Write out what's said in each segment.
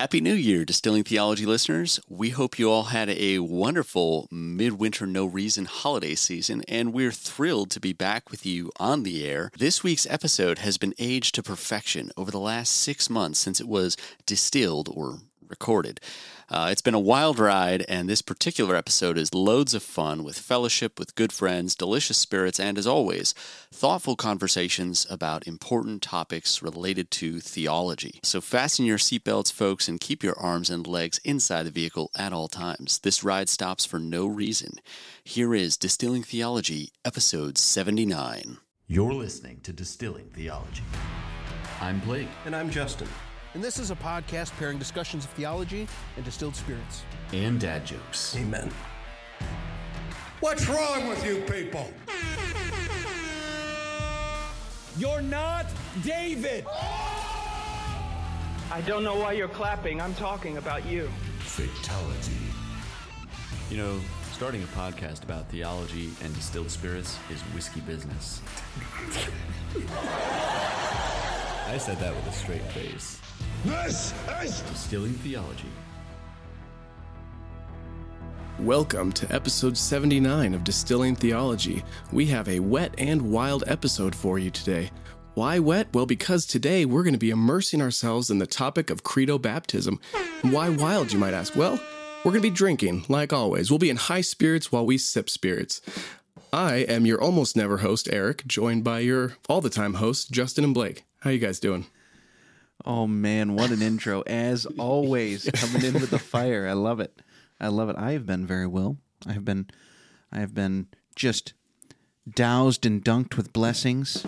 Happy New Year, Distilling Theology listeners. We hope you all had a wonderful midwinter no reason holiday season, and we're thrilled to be back with you on the air. This week's episode has been aged to perfection over the last 6 months since it was distilled or recorded. It's been a wild ride, and this particular episode is loads of fun with fellowship, with good friends, delicious spirits, and, as always, thoughtful conversations about important topics related to theology. So fasten your seatbelts, folks, and keep your arms and legs inside the vehicle at all times. This ride stops for no reason. Here is Distilling Theology, Episode 79. You're listening to Distilling Theology. I'm Blake. And I'm Justin. And this is a podcast pairing discussions of theology and distilled spirits. And dad jokes. Amen. What's wrong with you people? You're not David! I don't know why you're clapping. I'm talking about you. Fatality. You know, starting a podcast about theology and distilled spirits is risky business. I said that with a straight face. This is Distilling Theology. Welcome to episode 79 of Distilling Theology. We have a wet and wild episode for you today. Why wet? Well, because today we're going to be immersing ourselves in the topic of credo baptism. And why wild, you might ask? Well, we're going to be drinking, like always. We'll be in high spirits while we sip spirits. I am your almost never host, Eric, joined by your all-the-time hosts, Justin and Blake. How you guys doing? Oh, man, what an intro. As always, coming in with the fire. I love it. I love it. I have been very well. I have been just doused and dunked with blessings.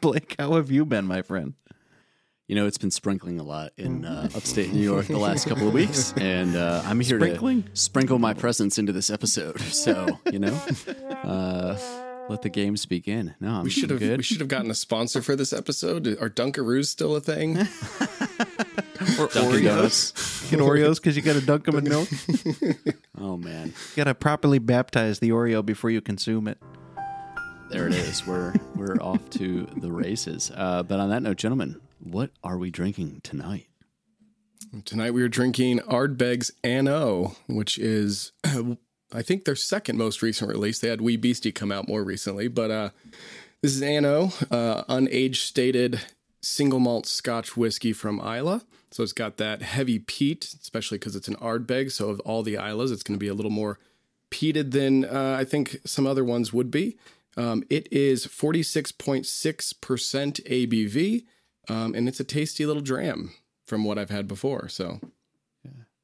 Blake, how have you been, my friend? You know, it's been sprinkling a lot in upstate New York the last couple of weeks, and I'm here to sprinkle my presence into this episode. So, you know... let the games begin. No, I'm good. We should have gotten a sponsor for this episode. Are Dunkaroos still a thing? Or Oreos? Get Oreos because you got to dunk them in milk. Oh man, you got to properly baptize the Oreo before you consume it. There it is. We're off to the races. But on that note, gentlemen, what are we drinking tonight? Tonight we are drinking Ardbeg's Anno, which is. I think their second most recent release. They had Wee Beastie come out more recently, but this is Anno, unaged stated single malt Scotch whiskey from Islay. So it's got that heavy peat, especially because it's an Ardbeg. So of all the Islas, it's going to be a little more peated than I think some other ones would be. It is 46.6% ABV, and it's a tasty little dram from what I've had before, so...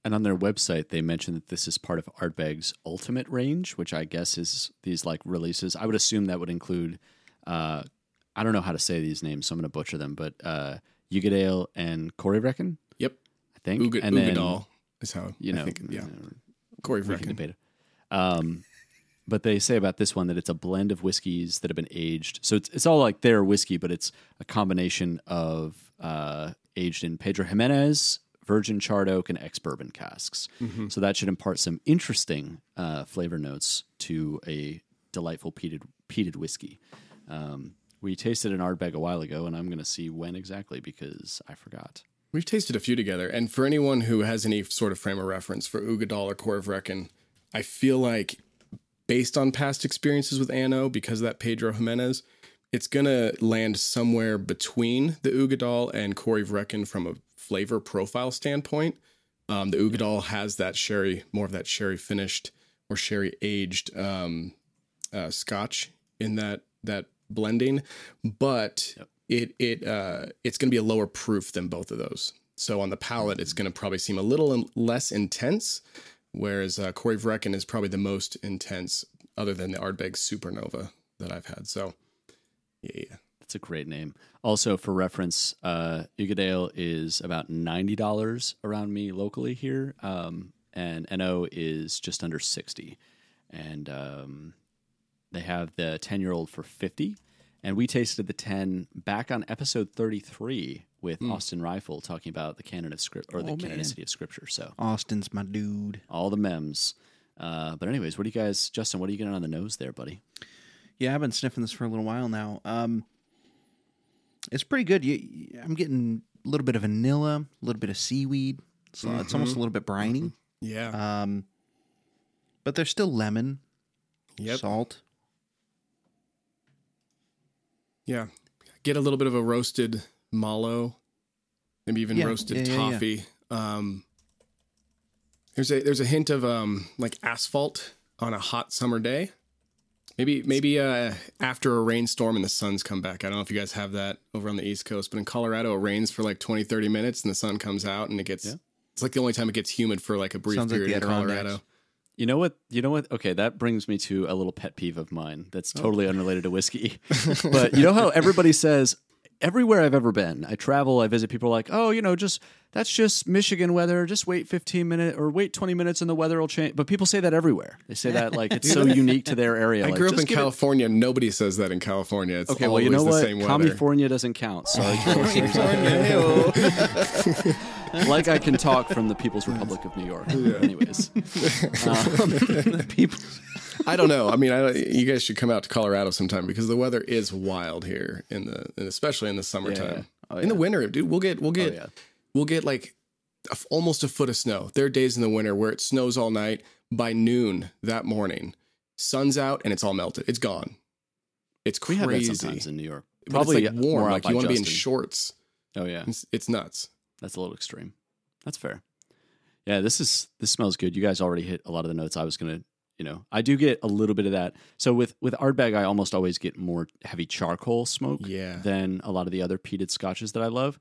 And on their website, they mentioned that this is part of Ardbeg's Ultimate range, which I guess is these like releases. I would assume that would include, I don't know how to say these names, so I'm going to butcher them, but Uigeadail and Corryvreckan? Yep. I think. Uigeadail is how you know, I think. Yeah. Corryvreckan. But they say about this one that it's a blend of whiskeys that have been aged. So it's all like their whiskey, but it's a combination of aged in Pedro Jimenez, virgin charred oak, and ex-bourbon casks. Mm-hmm. So that should impart some interesting flavor notes to a delightful peated whiskey. We tasted an Ardbeg a while ago, and I'm going to see when exactly because I forgot. We've tasted a few together, and for anyone who has any sort of frame of reference for Uigeadail or Corryvreckan, I feel like based on past experiences with Anno, because of that Pedro Jimenez, it's going to land somewhere between the Uigeadail and Corryvreckan from a flavor profile standpoint. The Uigeadail has that sherry, more of that sherry finished or sherry aged Scotch in that blending, but it's going to be a lower proof than both of those. So on the palate, it's going to probably seem a little less intense, whereas Corryvreckan is probably the most intense, other than the Ardbeg Supernova that I've had. So yeah. It's a great name. Also, for reference, Uigeadail is about $90 around me locally here, and NO is just under 60. And they have the 10-year-old for 50, and we tasted the 10 back on episode 33 with Austin Rifle talking about the canon of script or the canonicity of Scripture. So Austin's my dude. All the memes. But anyways, what do you guys, Justin? What are you getting on the nose there, buddy? Yeah, I've been sniffing this for a little while now. It's pretty good. I'm getting little bit of vanilla, a little bit of seaweed. So it's almost a little bit briny. Yeah. But there's still lemon, salt. Yeah. Get a little bit of a roasted mallow, maybe even roasted toffee. Yeah. There's a hint of like asphalt on a hot summer day. Maybe after a rainstorm and the sun's come back. I don't know if you guys have that over on the East Coast, but in Colorado, it rains for like 20, 30 minutes and the sun comes out and it gets, it's like the only time it gets humid for like a brief period in Colorado. You know what? Okay, that brings me to a little pet peeve of mine that's totally unrelated to whiskey. But you know how everybody says, everywhere I've ever been, I travel, I visit, people are like, oh, you know, that's just Michigan weather. Just wait 15 minutes or wait 20 minutes and the weather will change. But people say that everywhere. They say that like it's so unique to their area. I grew up in California. Nobody says that in California. It's okay, well, you know what? California doesn't count. Sorry. Like I can talk from the People's Republic of New York. Yeah. Anyways. I don't know. I mean, you guys should come out to Colorado sometime because the weather is wild here especially in the summertime. Yeah, yeah. Oh, yeah. In the winter, dude, we'll get like almost a foot of snow. There are days in the winter where it snows all night. By noon that morning, sun's out and it's all melted. It's gone. It's crazy. We have that sometimes in New York. Probably it's like warm. Like you want to be in shorts. Oh yeah, it's nuts. That's a little extreme. That's fair. Yeah, this smells good. You guys already hit a lot of the notes I was gonna. You know, I do get a little bit of that. So with Ardbeg, I almost always get more heavy charcoal smoke than a lot of the other peated scotches that I love.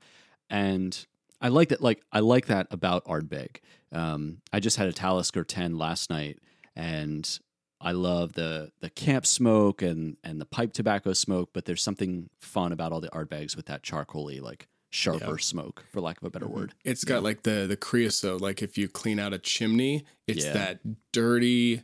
And I like that. Like I like that about Ardbeg. I just had a Talisker 10 last night, and I love the camp smoke and the pipe tobacco smoke. But there's something fun about all the Ardbegs with that charcoaly, like sharper smoke, for lack of a better word. It's got like the creosote. Like if you clean out a chimney, it's that dirty.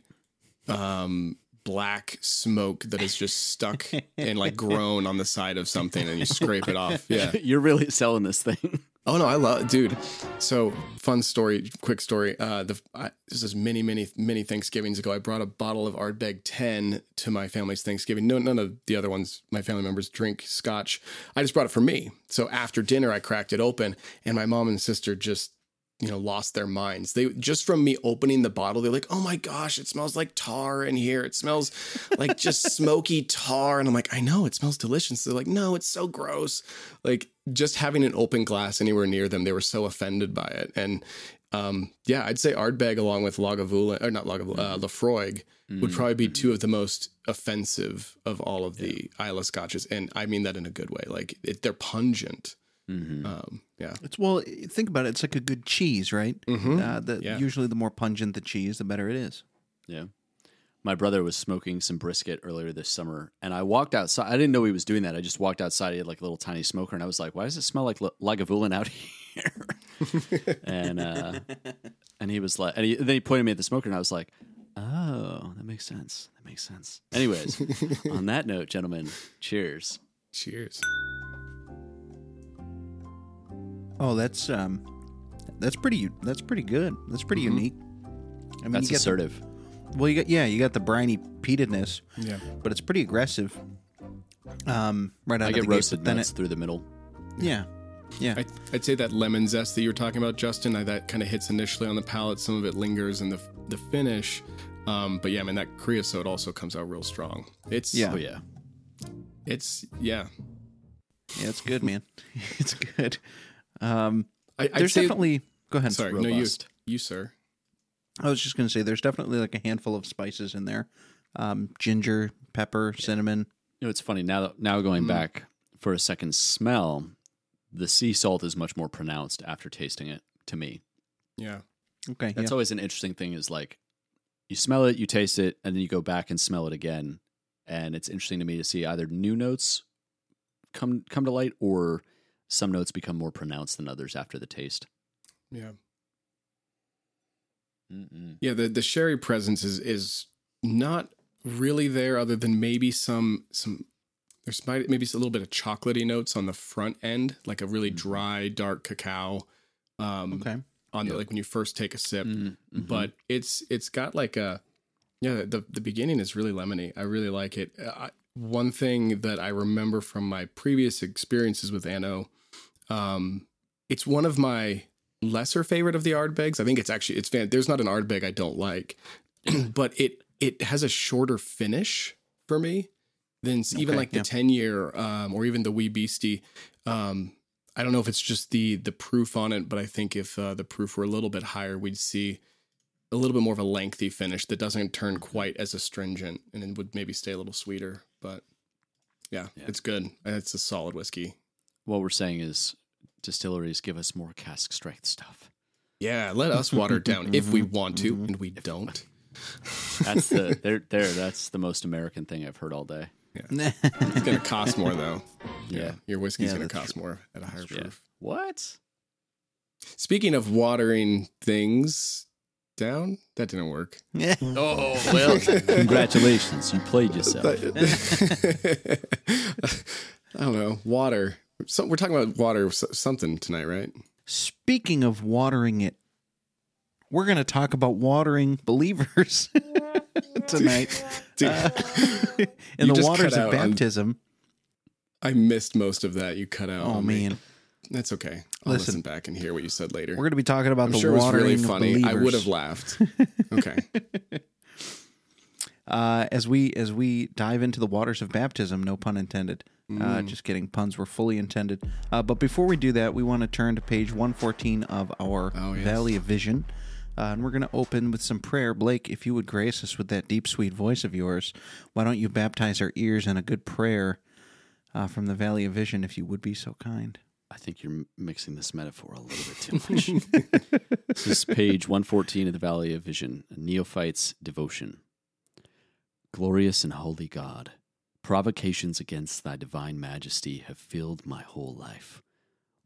Black smoke that is just stuck and like grown on the side of something and you scrape it off. Yeah. You're really selling this thing. Oh no, I love it, dude. So fun story, quick story. This is many, many, many Thanksgivings ago. I brought a bottle of Ardbeg 10 to my family's Thanksgiving. No, none of the other ones, my family members drink scotch. I just brought it for me. So after dinner, I cracked it open and my mom and sister just, you know, lost their minds. They just from me opening the bottle, they're like, oh my gosh, it smells like tar in here. It smells like just smoky tar. And I'm like, I know, it smells delicious. They're like, no, it's so gross. Like just having an open glass anywhere near them, they were so offended by it. And I'd say Ardbeg along with Lagavulin, or not Lagavulin, Laphroaig would probably be two of the most offensive of all of the Islay scotches. And I mean that in a good way. Like they're pungent. Mm-hmm. Think about it. It's like a good cheese, right? Mm-hmm. Usually the more pungent the cheese, the better it is. Yeah. My brother was smoking some brisket earlier this summer, and I walked outside. I didn't know he was doing that. I just walked outside. He had like a little tiny smoker, and I was like, why does it smell like Lagavulin out here? And he was like, and then he pointed me at the smoker, and I was like, oh, that makes sense. That makes sense. Anyways, on that note, gentlemen, cheers. Cheers. Oh, that's pretty good. That's pretty unique. I mean, that's assertive. You got the briny peatedness. Yeah, but it's pretty aggressive. Right out of the gate. I get roasted nuts through the middle. Yeah, yeah. I'd say that lemon zest that you were talking about, Justin, that kind of hits initially on the palate. Some of it lingers in the finish. But yeah, I mean that creosote also comes out real strong. It's good, man. It's good. Go ahead. Sorry, no, you sir. I was just going to say, there's definitely like a handful of spices in there, ginger, pepper, cinnamon. You know, it's funny now going back for a second smell, the sea salt is much more pronounced after tasting it to me. Yeah. Okay. That's always an interesting thing is like you smell it, you taste it, and then you go back and smell it again. And it's interesting to me to see either new notes come to light or some notes become more pronounced than others after the taste. Yeah. Mm-mm. Yeah, the sherry presence is not really there other than maybe some there's maybe a little bit of chocolatey notes on the front end, like a really dry, dark cacao like when you first take a sip. Mm-hmm. But it's got like the beginning is really lemony. I really like it. One thing that I remember from my previous experiences with Anno It's one of my lesser favorite of the Ardbegs. I think it's actually, there's not an Ardbeg I don't like, but it has a shorter finish for me than even the 10 year or even the Wee Beastie. I don't know if it's just the proof on it, but I think if the proof were a little bit higher, we'd see a little bit more of a lengthy finish that doesn't turn quite as astringent, and it would maybe stay a little sweeter. But yeah, it's good. It's a solid whiskey. What we're saying is distilleries give us more cask strength stuff. Yeah, let us water it down if we want to, and we don't. That's the That's the most American thing I've heard all day. Yeah. It's going to cost more, though. Yeah. Your whiskey's going to cost more at a higher proof. What? Speaking of watering things down, that didn't work. Oh, well, congratulations. You played yourself. I don't know. Water. So we're talking about water something tonight, right? Speaking of watering it, we're going to talk about watering believers tonight. Dude, in the waters of baptism. I missed most of that. You cut out. Oh, man. That's okay. I'll listen back and hear what you said later. We're going to be talking about the watering of believers. I'm sure it was really funny. I would have laughed. Okay. As we dive into the waters of baptism, no pun intended. Just kidding. Puns were fully intended. But before we do that, we want to turn to page 114 of our Valley of Vision. And we're going to open with some prayer. Blake, if you would grace us with that deep, sweet voice of yours, why don't you baptize our ears in a good prayer from the Valley of Vision, if you would be so kind. I think you're mixing this metaphor a little bit too much. This is page 114 of the Valley of Vision, a Neophyte's Devotion. Glorious and holy God, provocations against thy divine majesty have filled my whole life.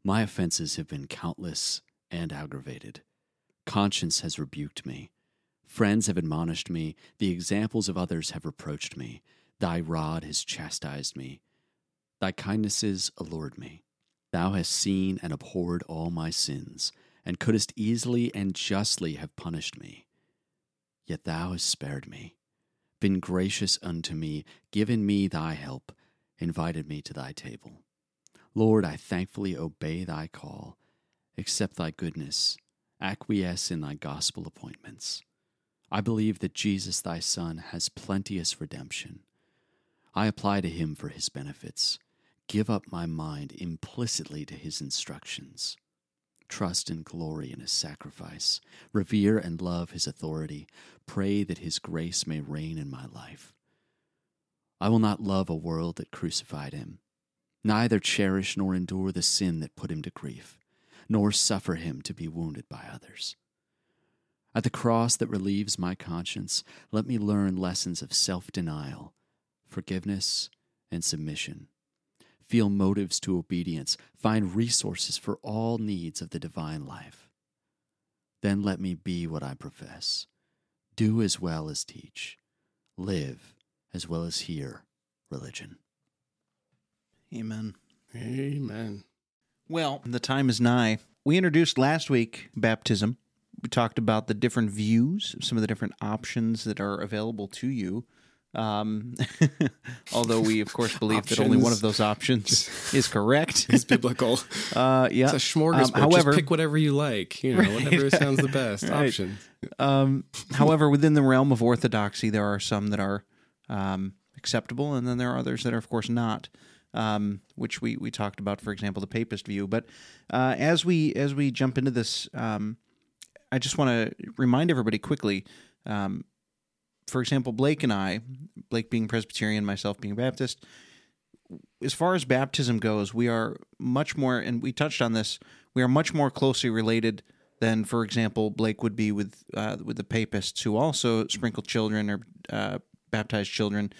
My offenses have been countless and aggravated. Conscience has rebuked me. Friends have admonished me. The examples of others have reproached me. Thy rod has chastised me. Thy kindnesses allured me. Thou hast seen and abhorred all my sins, and couldest easily and justly have punished me. Yet thou hast spared me, been gracious unto me, given me thy help, invited me to thy table. Lord, I thankfully obey thy call, accept thy goodness, acquiesce in thy gospel appointments. I believe that Jesus thy Son has plenteous redemption. I apply to him for his benefits. Give up my mind implicitly to his instructions. Trust and glory in his sacrifice. Revere and love his authority. Pray that his grace may reign in my life. I will not love a world that crucified him, neither cherish nor endure the sin that put him to grief, nor suffer him to be wounded by others. At the cross that relieves my conscience, let me learn lessons of self-denial, forgiveness, and submission. Feel motives to obedience, find resources for all needs of the divine life. Then let me be what I profess, do as well as teach, live as well as hear religion. Amen. Amen. Well, the time is nigh. We introduced last week baptism. We talked about the different views, some of the different options that are available to you. Although we, of course, believe that only one of those options is correct. It's biblical. It's a smorgasbord. However, just pick whatever you like, whatever sounds the best option. However, within the realm of orthodoxy, there are some that are acceptable, and then there are others that are, of course, not, which we talked about, for example, the papist view. But as we jump into this, I just want to remind everybody quickly, for example, Blake and I, Blake being Presbyterian, myself being Baptist, as far as baptism goes, we are much more, and we touched on this, we are much more closely related than, for example, Blake would be with the Papists, who also sprinkle children or baptize children.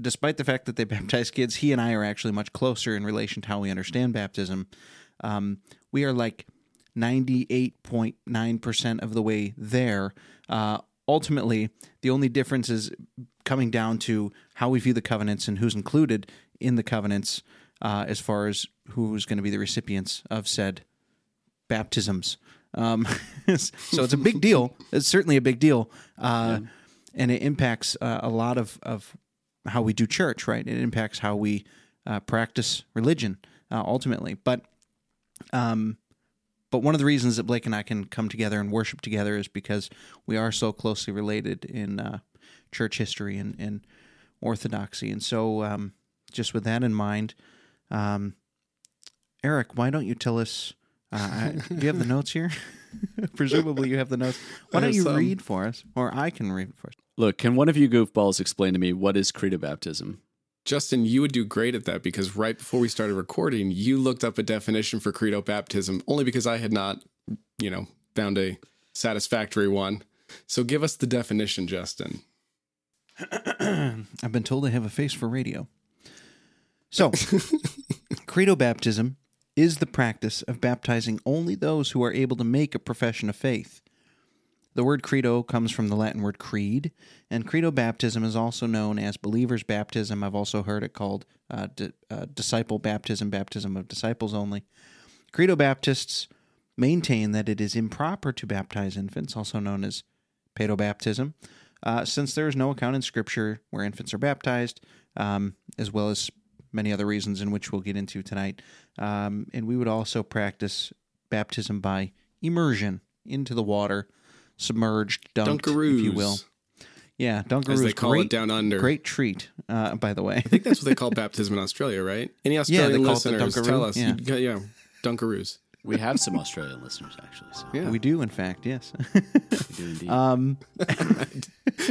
Despite the fact that they baptize kids, he and I are actually much closer in relation to how we understand baptism. We are like 98.9% of the way there. Ultimately, the only difference is coming down to how we view the covenants and who's included in the covenants as far as who's going to be the recipients of said baptisms. So it's a big deal. It's certainly a big deal. And it impacts a lot of how we do church, right? It impacts how we practice religion, ultimately. But But one of the reasons that Blake and I can come together and worship together is because we are so closely related in church history and orthodoxy. And so just with that in mind, Eric, why don't you tell us, do you have the notes here? Presumably you have the notes. Why don't you read for us, or I can read for us. Look, can one of you goofballs explain to me what is creed of baptism? Justin, you would do great at that, because right before we started recording, you looked up a definition for credo baptism, only because I had not, found a satisfactory one. So give us the definition, Justin. I've been told I have a face for radio. So, credo baptism is the practice of baptizing only those who are able to make a profession of faith. The word credo comes from the Latin word creed, and credo baptism is also known as believer's baptism. I've also heard it called disciple baptism, baptism of disciples only. Credo Baptists maintain that it is improper to baptize infants, also known as pedobaptism, since there is no account in Scripture where infants are baptized, as well as many other reasons in which we'll get into tonight. And we would also practice baptism by immersion into the water, submerged, dunked, Dunkaroos, if you will. Yeah, Dunkaroos. As they call it down under. Great treat, by the way. I think that's what they call baptism in Australia, right? Any Australian listeners, tell us. Yeah. Yeah, Dunkaroos. We have some Australian listeners, actually. So. Yeah. We do, in fact, yes. We do indeed.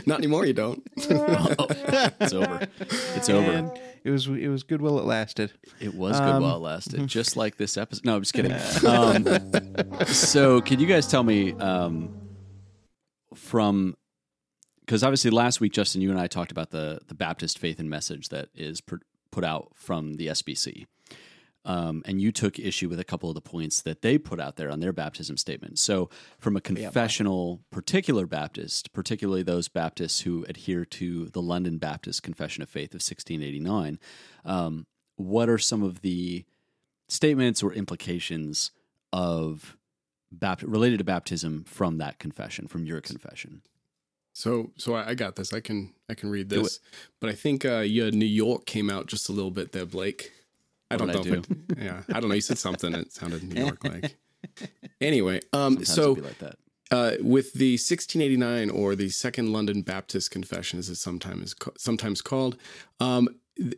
Not anymore, you don't. Oh, it's over. It's over. And it was good while it lasted. It was good while it lasted, just like this episode. No, I'm just kidding. So can you guys tell me... because obviously last week, Justin, you and I talked about the Baptist faith and message that is put out from the SBC, and you took issue with a couple of the points that they put out there on their baptism statement. So from a confessional particular Baptist, particularly those Baptists who adhere to the London Baptist Confession of Faith of 1689, what are some of the statements or implications of related to baptism from that confession, from your confession? So I got this. I can read this. But I think your New York came out just a little bit there, Blake. I don't know. You said something that sounded New York-like. Anyway, so it'd be like that. With the 1689 or the Second London Baptist Confession, as it sometimes called,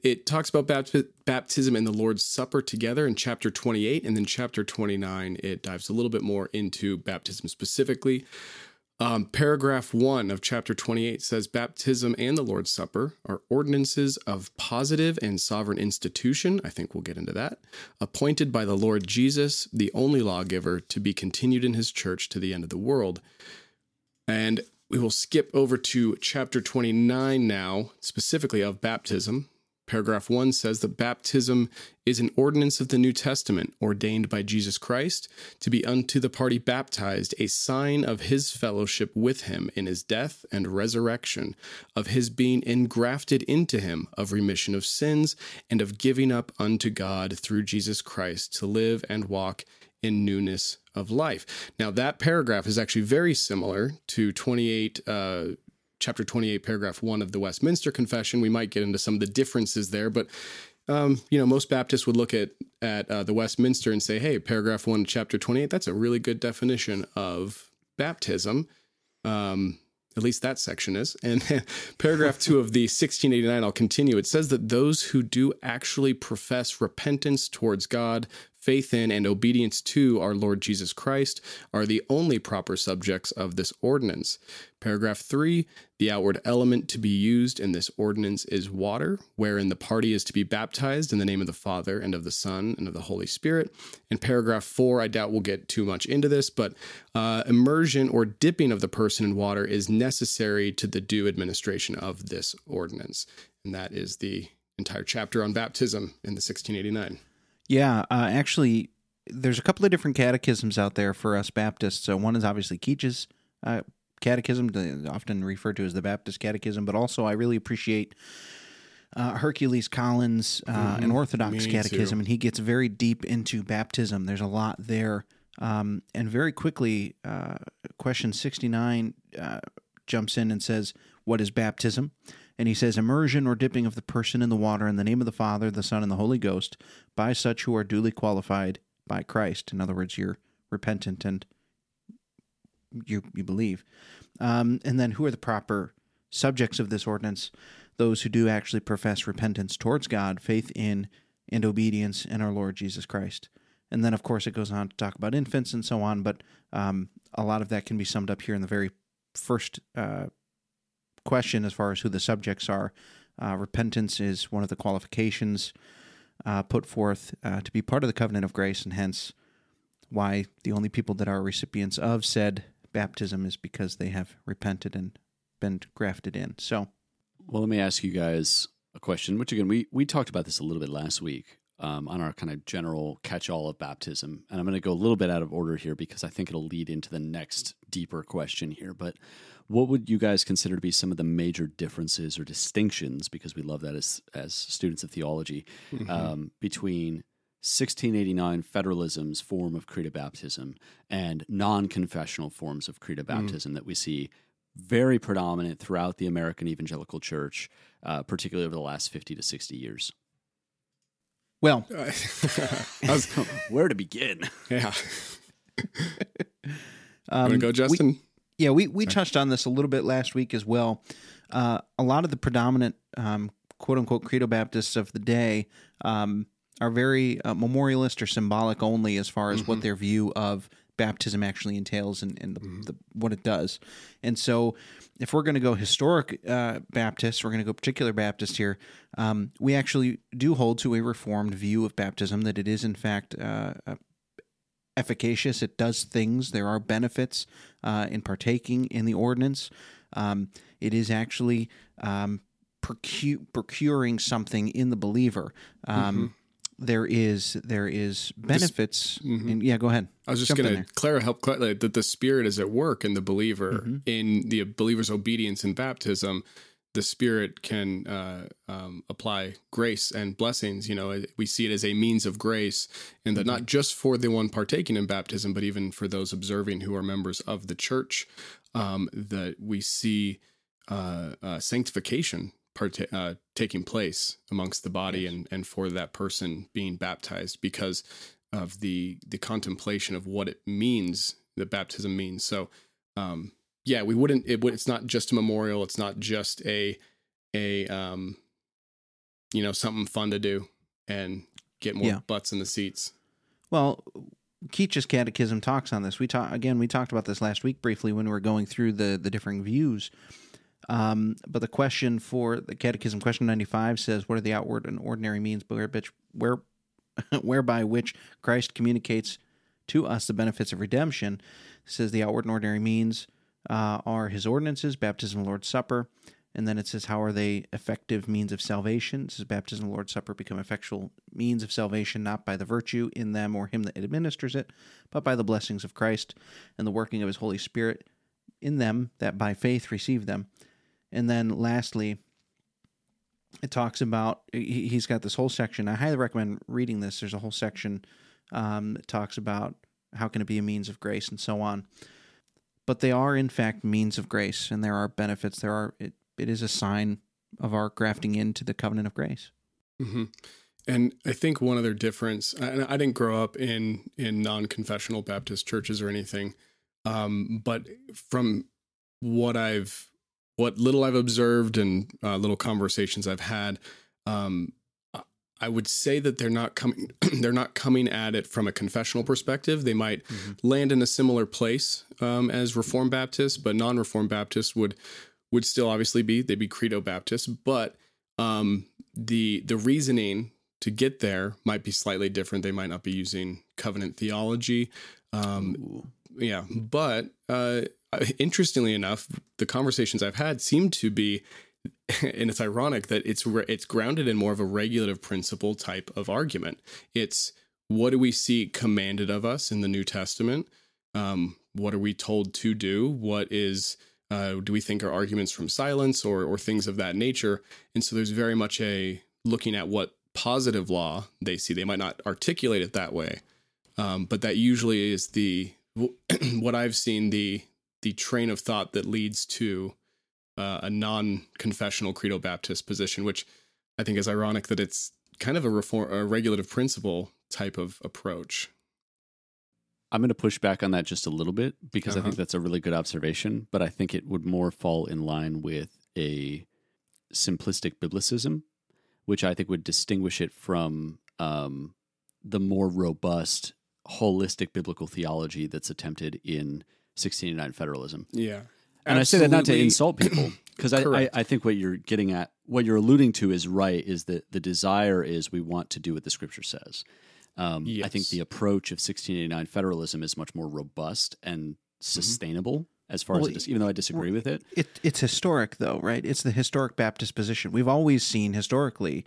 it talks about baptism and the Lord's Supper together in chapter 28, and then chapter 29, it dives a little bit more into baptism specifically. Paragraph 1 of chapter 28 says, baptism and the Lord's Supper are ordinances of positive and sovereign institution, I think we'll get into that, appointed by the Lord Jesus, the only lawgiver, to be continued in his church to the end of the world. And we will skip over to chapter 29 now, specifically of baptism. Paragraph 1 says that baptism is an ordinance of the New Testament ordained by Jesus Christ to be unto the party baptized a sign of his fellowship with him in his death and resurrection, of his being engrafted into him, of remission of sins, and of giving up unto God through Jesus Christ to live and walk in newness of life. Now, that paragraph is actually very similar to chapter 28, paragraph 1 of the Westminster Confession. We might get into some of the differences there, but, most Baptists would look at the Westminster and say, hey, paragraph 1, chapter 28, that's a really good definition of baptism. At least that section is. And paragraph 2 of the 1689, I'll continue. It says that those who do actually profess repentance towards God, faith in and obedience to our Lord Jesus Christ are the only proper subjects of this ordinance. Paragraph 3, the outward element to be used in this ordinance is water, wherein the party is to be baptized in the name of the Father and of the Son and of the Holy Spirit. And paragraph 4, I doubt we'll get too much into this, but immersion or dipping of the person in water is necessary to the due administration of this ordinance. And that is the entire chapter on baptism in the 1689. Yeah, actually, there's a couple of different catechisms out there for us Baptists. So one is obviously Keach's Catechism, often referred to as the Baptist Catechism, but also I really appreciate Hercules Collins, an Orthodox catechism, too. And he gets very deep into baptism. There's a lot there. And very quickly, question 69 jumps in and says, what is baptism? And he says, immersion or dipping of the person in the water in the name of the Father, the Son, and the Holy Ghost, by such who are duly qualified by Christ. In other words, you're repentant and you believe. And then who are the proper subjects of this ordinance? Those who do actually profess repentance towards God, faith in and obedience in our Lord Jesus Christ. And then, of course, it goes on to talk about infants and so on, but a lot of that can be summed up here in the very first question as far as who the subjects are. Repentance is one of the qualifications put forth to be part of the covenant of grace, and hence why the only people that are recipients of said baptism is because they have repented and been grafted in. So, well, let me ask you guys a question, which, again, we talked about this a little bit last week on our kind of general catch-all of baptism. And I'm going to go a little bit out of order here because I think it'll lead into the next deeper question here. But what would you guys consider to be some of the major differences or distinctions, because we love that as students of theology, between 1689 federalism's form of creed of baptism and non-confessional forms of creed of baptism that we see very predominant throughout the American evangelical church, particularly over the last 50 to 60 years? Well, where to begin? Yeah. Want to go, Justin? We touched on this a little bit last week as well. A lot of the predominant, quote-unquote, credo Baptists of the day are very memorialist or symbolic only as far as what their view of baptism actually entails and the what it does. And so if we're going to go historic Baptists, we're going to go particular Baptist here, we actually do hold to a Reformed view of baptism, that it is in fact efficacious. It does things. There are benefits in partaking in the ordinance. It is actually procuring something in the believer. There is benefits. And, yeah, go ahead. I was just going to clarify that the Spirit is at work in the believer, in the believer's obedience in baptism. The Spirit can apply grace and blessings. You know, we see it as a means of grace, and that not just for the one partaking in baptism, but even for those observing who are members of the church. That we see sanctification taking place amongst the body, and for that person being baptized because of the contemplation of what it means, that baptism means. So, we wouldn't. It's not just a memorial. It's not just a something fun to do and get more butts in the seats. Well, Keach's Catechism talks on this. We talked about this last week briefly when we were going through the differing views. But the question for the Catechism, question 95, says, "What are the outward and ordinary means whereby which Christ communicates to us the benefits of redemption?" It says the outward and ordinary means are His ordinances, baptism, Lord's Supper, and then it says, "How are they effective means of salvation?" It says, "Baptism, Lord's Supper become effectual means of salvation, not by the virtue in them or him that administers it, but by the blessings of Christ and the working of His Holy Spirit in them that by faith receive them." And then lastly, it talks about, he's got this whole section. I highly recommend reading this. There's a whole section that talks about how can it be a means of grace and so on. But they are, in fact, means of grace, and there are benefits. It is a sign of our grafting into the covenant of grace. Mm-hmm. And I think one other difference, and I didn't grow up in non-confessional Baptist churches or anything, but from what little I've observed and little conversations I've had, I would say that they're not coming at it from a confessional perspective. They might land in a similar place as Reformed Baptists, but non-Reformed Baptists would still obviously they'd be Credo Baptists, but the reasoning to get there might be slightly different. They might not be using covenant theology, but. Interestingly enough, the conversations I've had seem to be, and it's ironic that it's grounded in more of a regulative principle type of argument. It's what do we see commanded of us in the New Testament? What are we told to do? What is do we think are arguments from silence or things of that nature? And so there's very much a looking at what positive law they see. They might not articulate it that way, but that usually is what I've seen the train of thought that leads to a non-confessional Credo Baptist position, which I think is ironic that it's kind of a regulative principle type of approach. I'm going to push back on that just a little bit because I think that's a really good observation, but I think it would more fall in line with a simplistic biblicism, which I think would distinguish it from the more robust, holistic biblical theology that's attempted in 1689 federalism. Yeah. And I say that not to insult people, because I think what you're getting at, what you're alluding to is right, is that the desire is we want to do what the Scripture says. Yes. I think the approach of 1689 federalism is much more robust and sustainable as far as it is, even though I disagree with it. It's historic, though, right? It's the historic Baptist position. We've always seen historically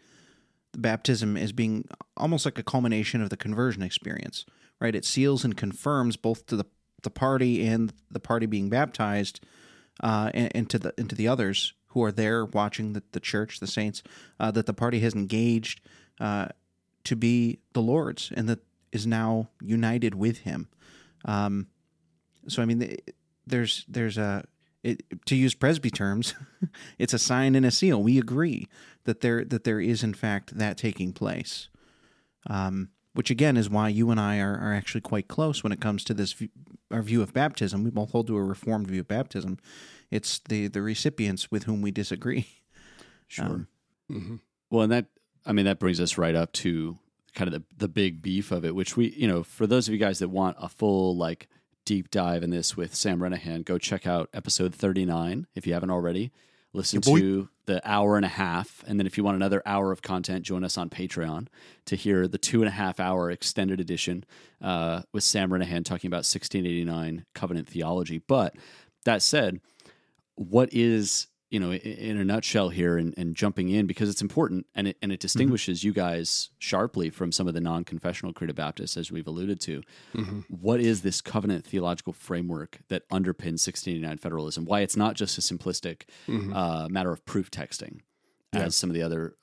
baptism as being almost like a culmination of the conversion experience, right? It seals and confirms both to the party and the party being baptized and to the others who are there watching the church, the saints, that the party has engaged to be the Lord's and that is now united with him. So, I mean, to use Presby terms, it's a sign and a seal. We agree that there is, in fact, that taking place, which, again, is why you and I are actually quite close when it comes to this our view of baptism. We both hold to a Reformed view of baptism. It's the recipients with whom we disagree. Sure. Well, and that... I mean, that brings us right up to kind of the big beef of it, which we, you know, for those of you guys that want a full, like, deep dive in this with Sam Renihan, go check out episode 39 if you haven't already. Listen to the hour and a half. And then if you want another hour of content, join us on Patreon to hear the 2.5-hour extended edition with Sam Renihan talking about 1689 covenant theology. But that said, what is... you know, in a nutshell here and jumping in because it's important and it distinguishes you guys sharply from some of the non-confessional Creed of Baptists, as we've alluded to. What is this covenant theological framework that underpins 1689 federalism? Why it's not just a simplistic matter of proof texting, as some of the other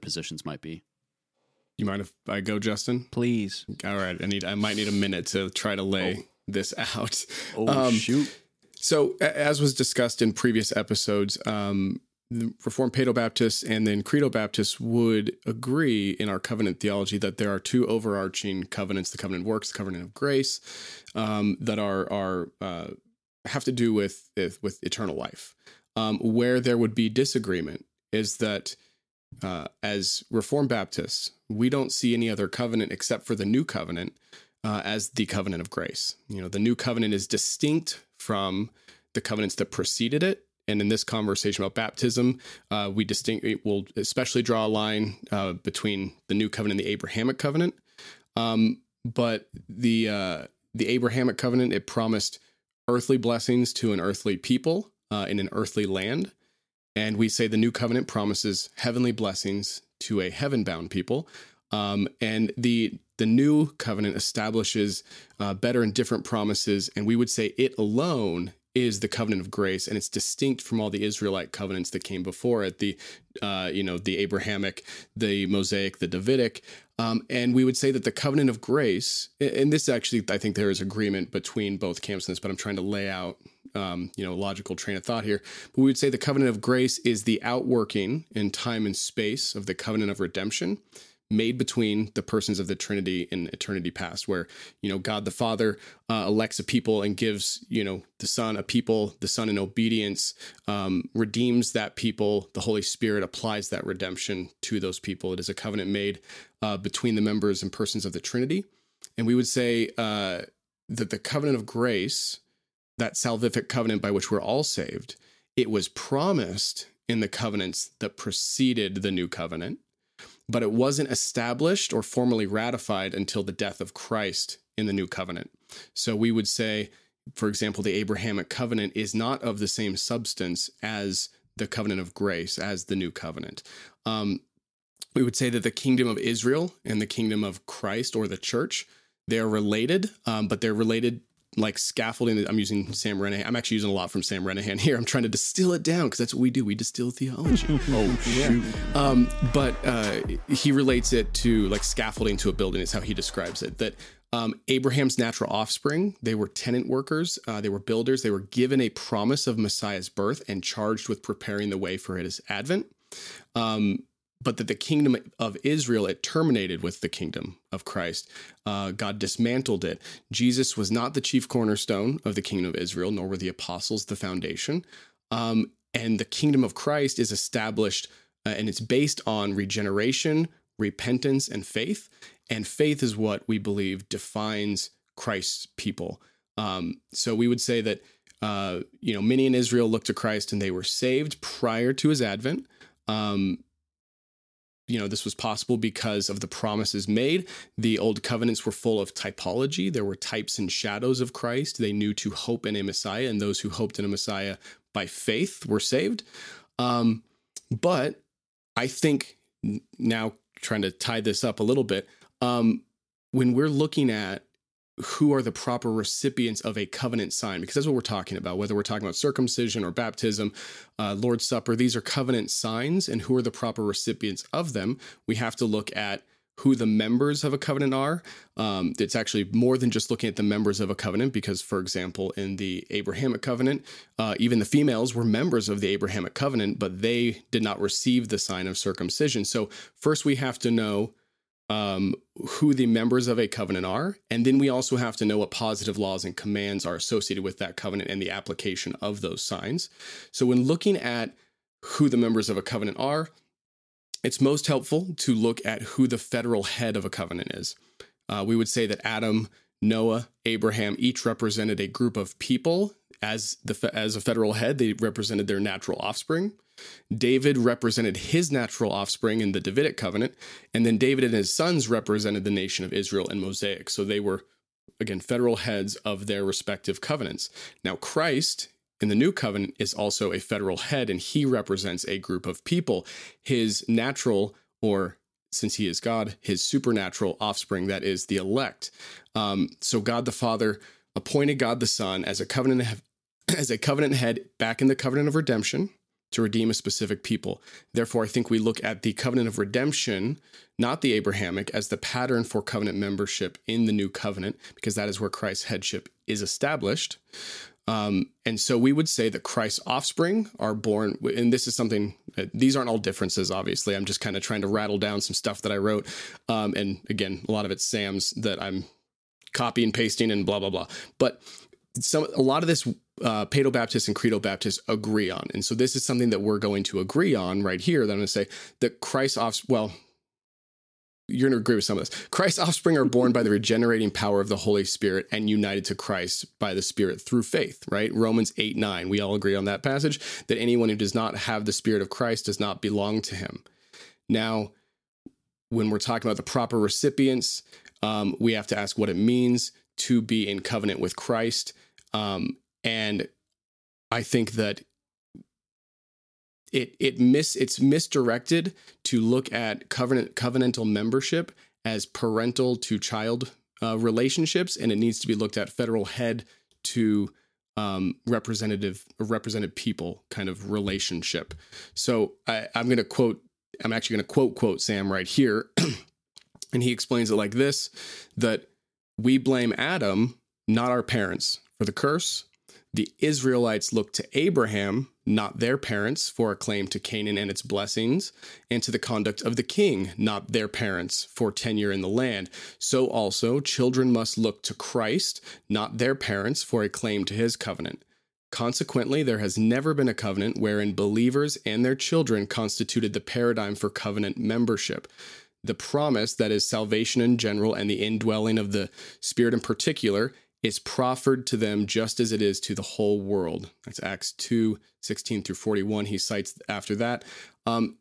positions might be. You mind if I go, Justin? Please. All right, I might need a minute to try to lay this out. Shoot. So, as was discussed in previous episodes, the Reformed Paedo-Baptists and then Credo-Baptists would agree in our covenant theology that there are two overarching covenants, the covenant of works, the covenant of grace, that are have to do with eternal life. Where there would be disagreement is that as Reformed Baptists, we don't see any other covenant except for the new covenant as the covenant of grace. You know, the new covenant is distinct from the covenants that preceded it. And in this conversation about baptism, we'll especially draw a line between the new covenant and the Abrahamic covenant. But the Abrahamic covenant, it promised earthly blessings to an earthly people in an earthly land. And we say the new covenant promises heavenly blessings to a heaven-bound people. And the new covenant establishes better and different promises, and we would say it alone is the covenant of grace, and it's distinct from all the Israelite covenants that came before it, the Abrahamic, the Mosaic, the Davidic. And we would say that the covenant of grace, and this actually, I think there is agreement between both camps in this, but I'm trying to lay out a logical train of thought here. But we would say the covenant of grace is the outworking in time and space of the covenant of redemption, made between the persons of the Trinity in eternity past, where, you know, God the Father elects a people and gives, you know, the Son a people, the Son in obedience redeems that people, the Holy Spirit applies that redemption to those people. It is a covenant made between the members and persons of the Trinity. And we would say that the covenant of grace, that salvific covenant by which we're all saved, it was promised in the covenants that preceded the new covenant, but it wasn't established or formally ratified until the death of Christ in the new covenant. So we would say, for example, the Abrahamic covenant is not of the same substance as the covenant of grace, as the new covenant. We would say that the kingdom of Israel and the kingdom of Christ or the church, they're related, but they're related like scaffolding. I'm using Sam Renihan. I'm actually using a lot from Sam Renihan here. I'm trying to distill it down because that's what we do. We distill theology. But he relates it to like scaffolding to a building is how he describes it, that Abraham's natural offspring, they were tenant workers. They were builders. They were given a promise of Messiah's birth and charged with preparing the way for his advent. but that the kingdom of Israel, it terminated with the kingdom of Christ. God dismantled it. Jesus was not the chief cornerstone of the kingdom of Israel, nor were the apostles the foundation. And the kingdom of Christ is established and it's based on regeneration, repentance, and faith. And faith is what we believe defines Christ's people. So we would say that, many in Israel looked to Christ and they were saved prior to his advent. This was possible because of the promises made. The old covenants were full of typology. There were types and shadows of Christ. They knew to hope in a Messiah, and those who hoped in a Messiah by faith were saved. But I think now, trying to tie this up a little bit, when we're looking at who are the proper recipients of a covenant sign, because that's what we're talking about, whether we're talking about circumcision or baptism, Lord's Supper, these are covenant signs, and who are the proper recipients of them? We have to look at who the members of a covenant are. It's actually more than just looking at the members of a covenant, because, for example, in the Abrahamic covenant, even the females were members of the Abrahamic covenant, but they did not receive the sign of circumcision. So first we have to know who the members of a covenant are. And then we also have to know what positive laws and commands are associated with that covenant and the application of those signs. So when looking at who the members of a covenant are, it's most helpful to look at who the federal head of a covenant is. We would say that Adam, Noah, Abraham each represented a group of people. As a federal head, they represented their natural offspring. David represented his natural offspring in the Davidic covenant, and then David and his sons represented the nation of Israel in Mosaic. So they were, again, federal heads of their respective covenants. Now, Christ in the new covenant is also a federal head, and he represents a group of people. His natural, or since he is God, his supernatural offspring, that is the elect. So God the Father appointed God the Son as a covenant head back in the covenant of redemption, to redeem a specific people. Therefore, I think we look at the covenant of redemption, not the Abrahamic, as the pattern for covenant membership in the new covenant, because that is where Christ's headship is established. And so we would say that Christ's offspring are born, and this is something, these aren't all differences, obviously. I'm just kind of trying to rattle down some stuff that I wrote. And again, a lot of it's Sam's that I'm copy and pasting and blah, blah, blah. But a lot of this Paedo-Baptists and Credo-Baptists agree on. And so this is something that we're going to agree on right here, that I'm going to say that Christ's offspring, well, you're going to agree with some of this. Christ's offspring are born by the regenerating power of the Holy Spirit and united to Christ by the Spirit through faith, right? Romans 8:9. We all agree on that passage, that anyone who does not have the Spirit of Christ does not belong to him. Now, when we're talking about the proper recipients, we have to ask what it means to be in covenant with Christ. And I think that it's misdirected to look at covenantal membership as parental to child relationships, and it needs to be looked at federal head to represented people kind of relationship. So I'm actually going to quote Sam right here, and he explains it like this: that we blame Adam, not our parents, for the curse. The Israelites looked to Abraham, not their parents, for a claim to Canaan and its blessings, and to the conduct of the king, not their parents, for tenure in the land. So also, children must look to Christ, not their parents, for a claim to his covenant. Consequently, there has never been a covenant wherein believers and their children constituted the paradigm for covenant membership. The promise, that is salvation in general and the indwelling of the Spirit in particular, is proffered to them just as it is to the whole world. That's Acts 2:16 through 41. He cites after that.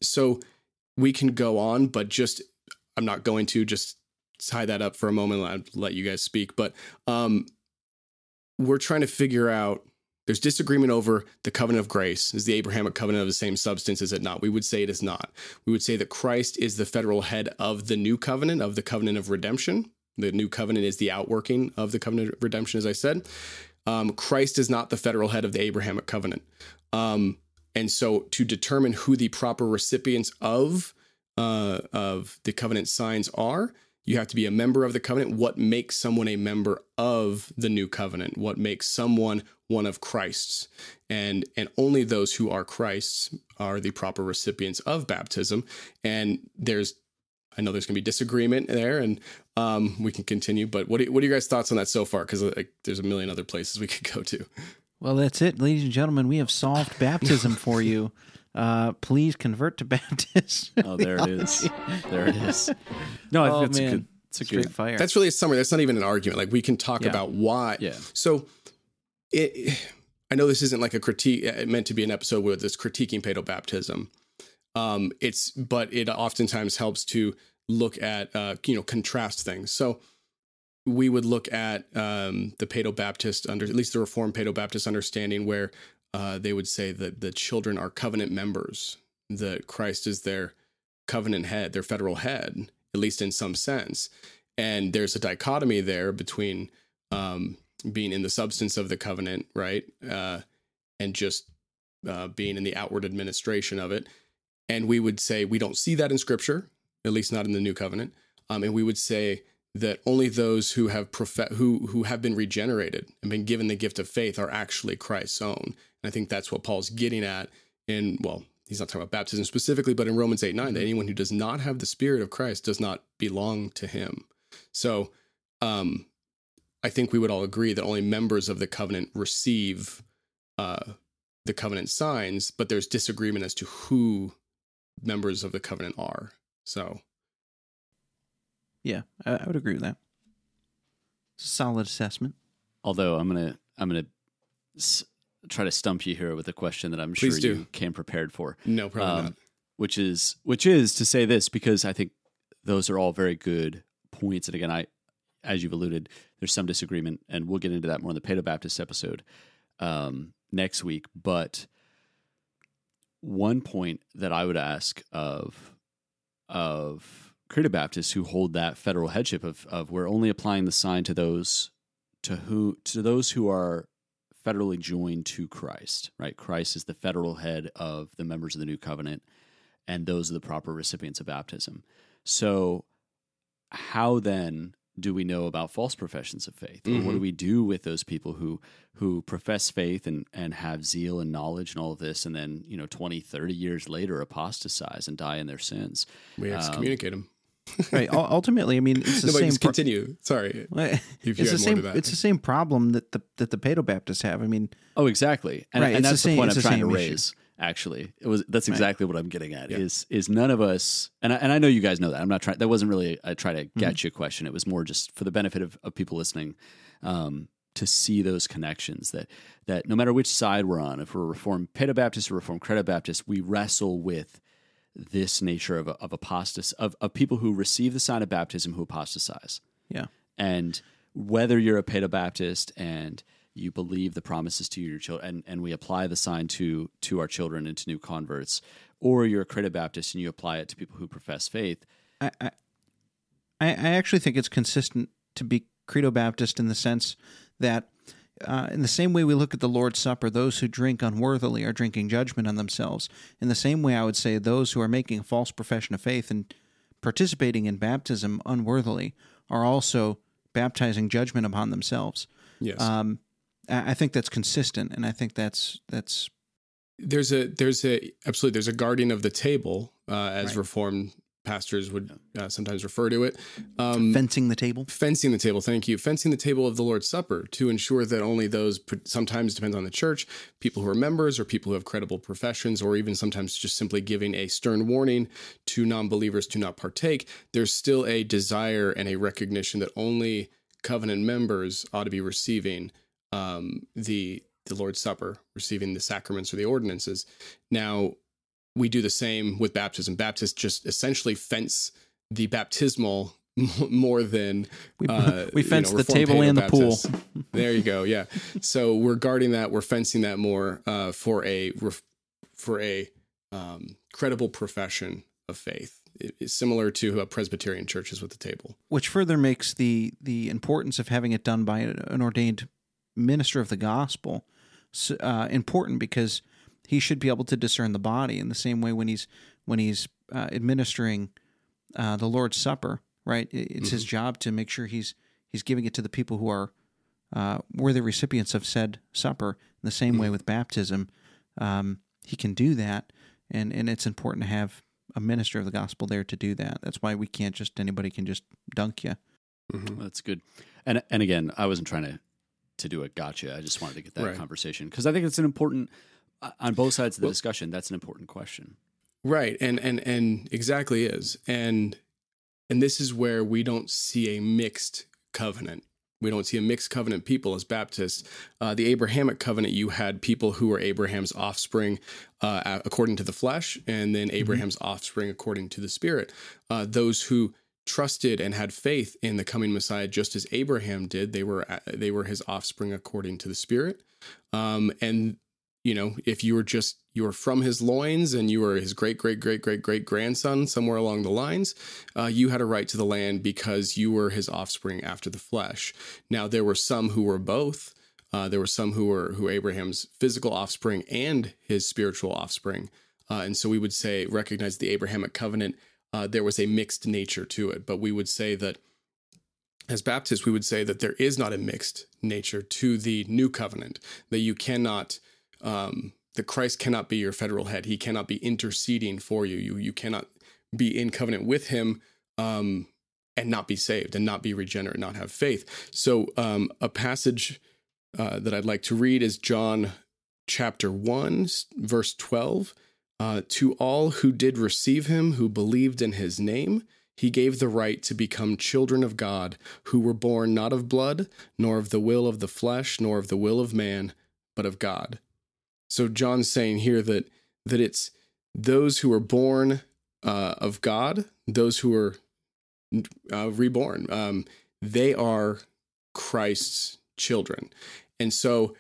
So we can go on, but I'm not going to just tie that up for a moment. I'll let you guys speak, but we're trying to figure out, there's disagreement over the covenant of grace. Is the Abrahamic covenant of the same substance? Is it not? We would say it is not. We would say that Christ is the federal head of the new covenant, of the covenant of redemption. The new covenant is the outworking of the covenant of redemption, as I said. Christ is not the federal head of the Abrahamic covenant. And so to determine who the proper recipients of the covenant signs are, You have to be a member of the covenant. What makes someone a member of the new covenant? What makes someone one of Christ's? And only those who are Christ's are the proper recipients of baptism. And I know there's going to be disagreement there, and we can continue. But what are your guys' thoughts on that so far? Because there's a million other places we could go to. Well, that's it, ladies and gentlemen. We have solved baptism for you. Please convert to Baptist. Oh, there it is. There it is. No, it's man. It's a great fire. That's really a summary. That's not even an argument. Like, we can talk about why. Yeah. So I know this isn't like a critique meant to be an episode where this critiquing paedobaptism. But it oftentimes helps to look at, contrast things. So we would look at the paedobaptist, at least the Reformed paedobaptist understanding, where they would say that the children are covenant members, that Christ is their covenant head, their federal head, at least in some sense. And there's a dichotomy there between being in the substance of the covenant, right, and just being in the outward administration of it. And we would say we don't see that in Scripture, at least not in the New Covenant. And we would say that only those who have who have been regenerated and been given the gift of faith are actually Christ's own. And I think that's what Paul's getting at in, well, he's not talking about baptism specifically, but in Romans 8:9, that anyone who does not have the Spirit of Christ does not belong to him. So I think we would all agree that only members of the covenant receive the covenant signs, but there's disagreement as to who members of the covenant are. So yeah, I would agree with that. It's a solid assessment. Although I'm gonna try to stump you here with a question that I'm Please sure do. You came prepared for. No problem. Not. Which is to say this, because I think those are all very good points. And again, as you've alluded, there's some disagreement, and we'll get into that more in the Paedobaptist episode next week. But one point that I would ask of Credobaptists who hold that federal headship of we're only applying the sign to those who are federally joined to Christ, right? Christ is the federal head of the members of the new covenant, and those are the proper recipients of baptism. So how then do we know about false professions of faith? Mm-hmm. What do we do with those people who profess faith and have zeal and knowledge and all of this, and then 20, 30 years later apostatize and die in their sins? We excommunicate them. Right. Ultimately, it's the same. Continue. Sorry. It's the same problem that the Paedobaptists have. Oh, exactly. And, right, and that's the point I'm trying to raise. Issue. Actually, that's exactly what I'm getting at. Yeah. Is none of us, and I know you guys know that. I'm not trying. That wasn't really a try to get you a question. It was more just for the benefit of people listening, to see those connections. That no matter which side we're on, if we're Reformed Paedobaptist or Reformed Credobaptist, we wrestle with this nature of apostates, of people who receive the sign of baptism who apostatize. Yeah. And whether you're a Paedobaptist and you believe the promises to your children, and we apply the sign to our children and to new converts, or you're a Credobaptist and you apply it to people who profess faith. I actually think it's consistent to be Credobaptist in the sense that in the same way we look at the Lord's Supper, those who drink unworthily are drinking judgment on themselves. In the same way, I would say those who are making a false profession of faith and participating in baptism unworthily are also baptizing judgment upon themselves. Yes, I think that's consistent, and I think that's there's a guarding of the table, as right. Reformed pastors would sometimes refer to it. Fencing the table. Thank you. Fencing the table of the Lord's Supper to ensure that only those, sometimes depends on the church, people who are members or people who have credible professions, or even sometimes just simply giving a stern warning to non-believers to not partake. There's still a desire and a recognition that only covenant members ought to be receiving the Lord's Supper, receiving the sacraments or the ordinances. Now, we do the same with baptism. Baptists just essentially fence the baptismal more than we fence the table and the pool. There you go. Yeah. So we're guarding that. We're fencing that more for a credible profession of faith. It's similar to Presbyterian churches with the table, which further makes the importance of having it done by an ordained minister of the gospel important, because he should be able to discern the body in the same way when he's administering the Lord's Supper, right? It's his job to make sure he's giving it to the people who are were the recipients of said supper. In the same way with baptism, he can do that, and it's important to have a minister of the gospel there to do that. That's why we can't just anybody can just dunk you. Mm-hmm. That's good. And again, I wasn't trying to do a gotcha. I just wanted to get that conversation because I think it's an important on both sides of the discussion. That's an important question. Right, and exactly is. And this is where we don't see a mixed covenant. We don't see a mixed covenant people as Baptists. The Abrahamic covenant, you had people who were Abraham's offspring according to the flesh, and then Abraham's offspring according to the spirit. Those who trusted and had faith in the coming Messiah, just as Abraham did, they were his offspring according to the spirit. And you know, if you were from his loins and you were his great-great-great-great-great-grandson somewhere along the lines, you had a right to the land because you were his offspring after the flesh. Now, there were some who were both. There were some who were Abraham's physical offspring and his spiritual offspring. And so we would say, recognize the Abrahamic covenant. There was a mixed nature to it, but we would say that as Baptists, we would say that there is not a mixed nature to the new covenant, that you cannot... that Christ cannot be your federal head. He cannot be interceding for you. You cannot be in covenant with him and not be saved and not be regenerate, not have faith. So a passage that I'd like to read is John chapter 1, verse 12. To all who did receive him, who believed in his name, he gave the right to become children of God, who were born not of blood, nor of the will of the flesh, nor of the will of man, but of God. So John's saying here that it's those who are born of God, those who are reborn, they are Christ's children. And so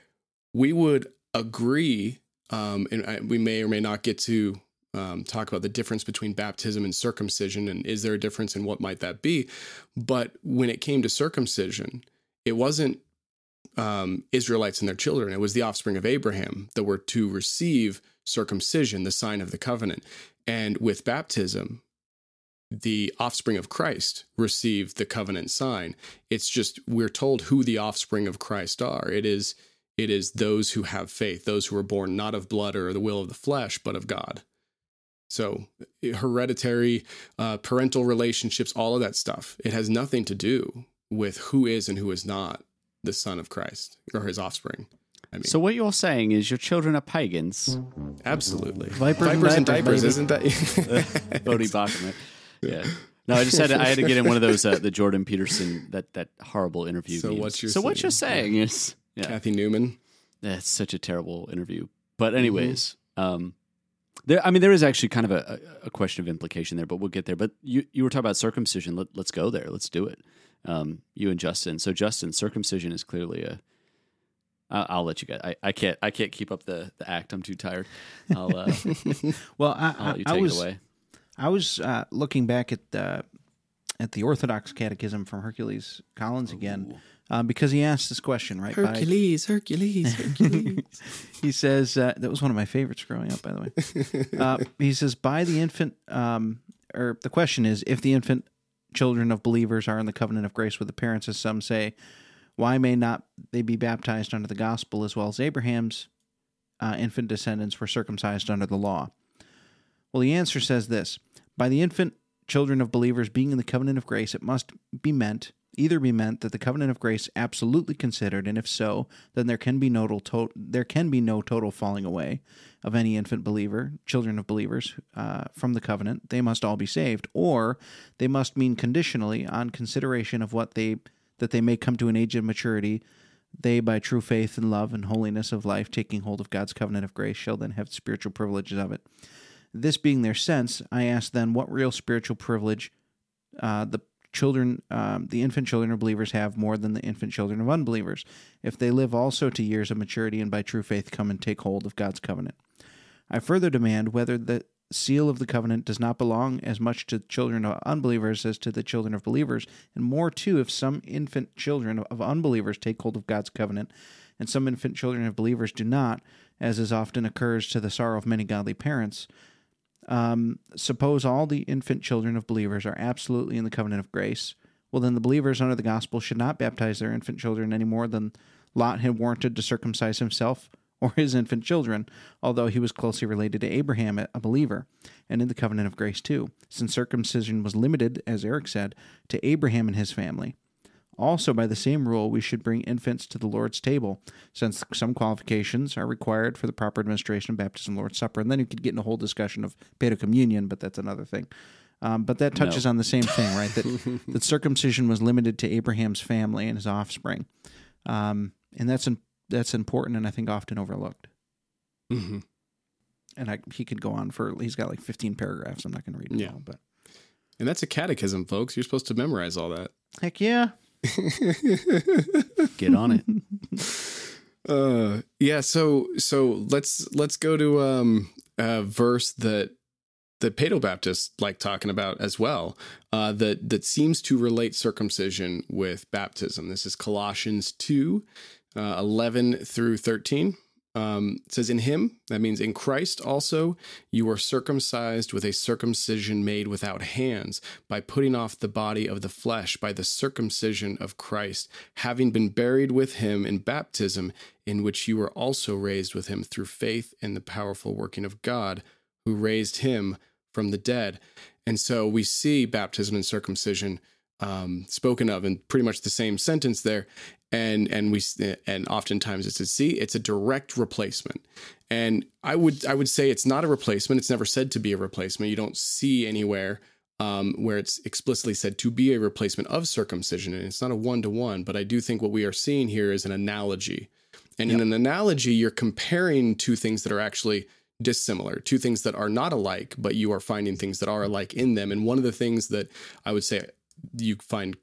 we would agree, and we may or may not get to talk about the difference between baptism and circumcision, and is there a difference and what might that be? But when it came to circumcision, it wasn't Israelites and their children. It was the offspring of Abraham that were to receive circumcision, the sign of the covenant. And with baptism, the offspring of Christ received the covenant sign. It's just, we're told who the offspring of Christ are. It is those who have faith, those who are born not of blood or the will of the flesh, but of God. So hereditary, parental relationships, all of that stuff, it has nothing to do with who is and who is not the son of Christ or his offspring. I mean, so what you're saying is your children are pagans. Absolutely. Vipers and diapers, isn't that? Bodhi Bachman. Yeah. No, I just had I had to get in one of those the Jordan Peterson that horrible interview. So what you're saying is Kathy Newman. That's such a terrible interview. But anyways, there is actually kind of a question of implication there, but we'll get there. But you were talking about circumcision. Let's go there. Let's do it. You and Justin. So Justin, circumcision is clearly I'll let you go. I can't keep up the act. I'm too tired. I'll let you take it away. I was looking back at the Orthodox Catechism from Hercules Collins again because he asked this question, right? Hercules. He says, that was one of my favorites growing up, by the way. He says, by the infant, or the question is, if the infant children of believers are in the covenant of grace with the parents, as some say, why may not they be baptized under the gospel as well as Abraham's infant descendants were circumcised under the law? Well, the answer says this: by the infant children of believers being in the covenant of grace, it must be meant, that the covenant of grace absolutely considered, and if so, then there can be no total falling away of any infant believer, children of believers, from the covenant. They must all be saved, or they must mean conditionally on consideration of that they may come to an age of maturity. They, by true faith and love and holiness of life, taking hold of God's covenant of grace, shall then have spiritual privileges of it. This being their sense, I ask then, what real spiritual privilege the infant children of believers have more than the infant children of unbelievers, if they live also to years of maturity and by true faith come and take hold of God's covenant. I further demand whether the seal of the covenant does not belong as much to children of unbelievers as to the children of believers, and more too if some infant children of unbelievers take hold of God's covenant, and some infant children of believers do not, as often occurs to the sorrow of many godly parents. Suppose all the infant children of believers are absolutely in the covenant of grace. Well, then the believers under the gospel should not baptize their infant children any more than Lot had warranted to circumcise himself or his infant children, although he was closely related to Abraham, a believer, and in the covenant of grace too, since circumcision was limited, as Eric said, to Abraham and his family. Also, by the same rule, we should bring infants to the Lord's table, since some qualifications are required for the proper administration of baptism and Lord's Supper. And then you could get in a whole discussion of paedo communion, but that's another thing. But that touches on the same thing, right? That circumcision was limited to Abraham's family and his offspring. And that's important and I think often overlooked. Mm-hmm. And he could go on for, he's got like 15 paragraphs. I'm not going to read it all. But. And that's a catechism, folks. You're supposed to memorize all that. Heck yeah. Get on it. So let's go to a verse that paedobaptists like talking about as well, that seems to relate circumcision with baptism. This is Colossians 2, 11-13. It says, in him, that means in Christ also, you are circumcised with a circumcision made without hands, by putting off the body of the flesh, by the circumcision of Christ, having been buried with him in baptism, in which you were also raised with him through faith in the powerful working of God, who raised him from the dead. And so we see baptism and circumcision spoken of in pretty much the same sentence there. And oftentimes it's a direct replacement. And I would say it's not a replacement. It's never said to be a replacement. You don't see anywhere where it's explicitly said to be a replacement of circumcision. And it's not a one-to-one, but I do think what we are seeing here is an analogy. And in an analogy, you're comparing two things that are actually dissimilar, two things that are not alike, but you are finding things that are alike in them. And one of the things that I would say you find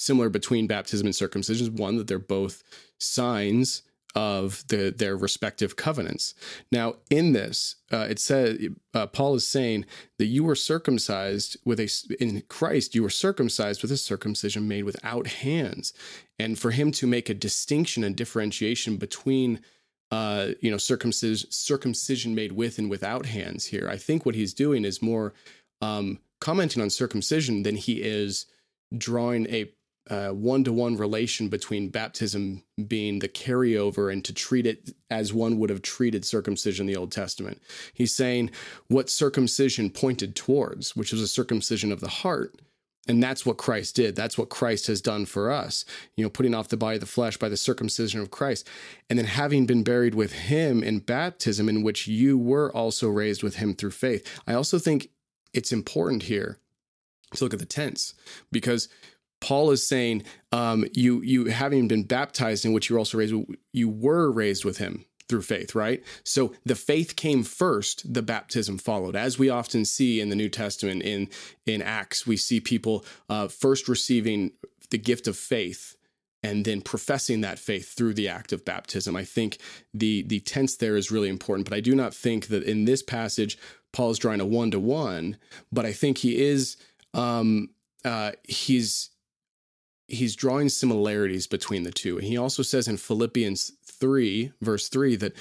similar between baptism and circumcision is, one, that they're both signs of their respective covenants. Now, in this, it says Paul is saying that you were circumcised in Christ. You were circumcised with a circumcision made without hands, and for him to make a distinction and differentiation between circumcision made with and without hands here. I think what he's doing is more commenting on circumcision than he is drawing a one-to-one relation between baptism being the carryover and to treat it as one would have treated circumcision in the Old Testament. He's saying what circumcision pointed towards, which was a circumcision of the heart. And that's what Christ did. That's what Christ has done for us, putting off the body of the flesh by the circumcision of Christ. And then having been buried with him in baptism, in which you were also raised with him through faith. I also think it's important here to look at the tense, because Paul is saying you having been baptized, in which you were also raised, you were raised with him through faith, right? So the faith came first, the baptism followed. As we often see in the New Testament, in Acts, we see people first receiving the gift of faith and then professing that faith through the act of baptism. I think the tense there is really important, but I do not think that in this passage, Paul is drawing a one-to-one, but I think he is, he's drawing similarities between the two. And he also says in Philippians 3, verse 3, that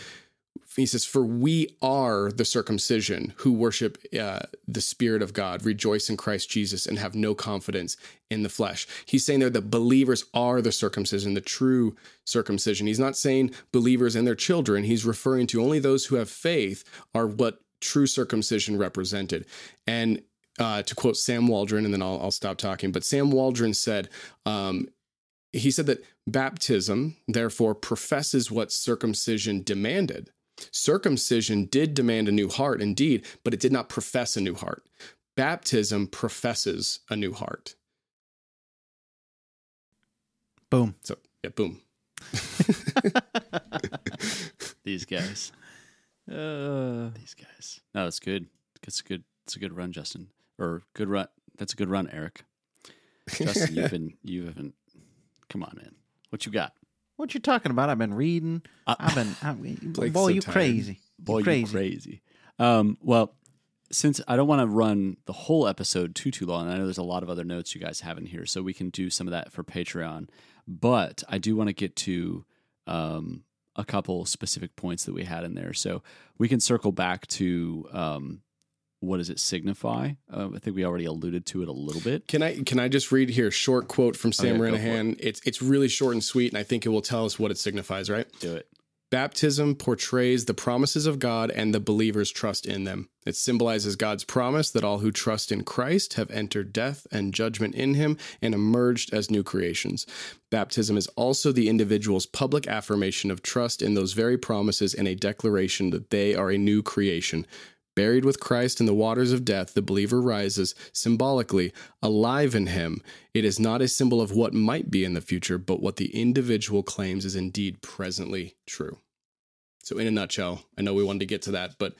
he says, for we are the circumcision who worship the Spirit of God, rejoice in Christ Jesus, and have no confidence in the flesh. He's saying there that believers are the circumcision, the true circumcision. He's not saying believers and their children. He's referring to only those who have faith are what true circumcision represented. And to quote Sam Waldron, and then I'll stop talking, but Sam Waldron said, he said that baptism, therefore, professes what circumcision demanded. Circumcision did demand a new heart, indeed, but it did not profess a new heart. Baptism professes a new heart. Boom. So, yeah, boom. These guys. These guys. No, that's good. It's good. It's a good run, Justin. Or good run. That's a good run, Eric. Justin, you haven't. Come on, man. What you got? What you talking about? I've been reading. Boy, you crazy. Boy, you crazy. Well, since I don't want to run the whole episode too long, and I know there's a lot of other notes you guys have in here, so we can do some of that for Patreon. But I do want to get to a couple specific points that we had in there. So we can circle back to what does it signify? I think we already alluded to it a little bit. Can I just read here a short quote from Sam Renihan? It's really short and sweet, and I think it will tell us what it signifies, right? Do it. Baptism portrays the promises of God and the believer's trust in them. It symbolizes God's promise that all who trust in Christ have entered death and judgment in him and emerged as new creations. Baptism is also the individual's public affirmation of trust in those very promises and a declaration that they are a new creation. Buried with Christ in the waters of death, the believer rises, symbolically, alive in him. It is not a symbol of what might be in the future, but what the individual claims is indeed presently true. So in a nutshell, I know we wanted to get to that, but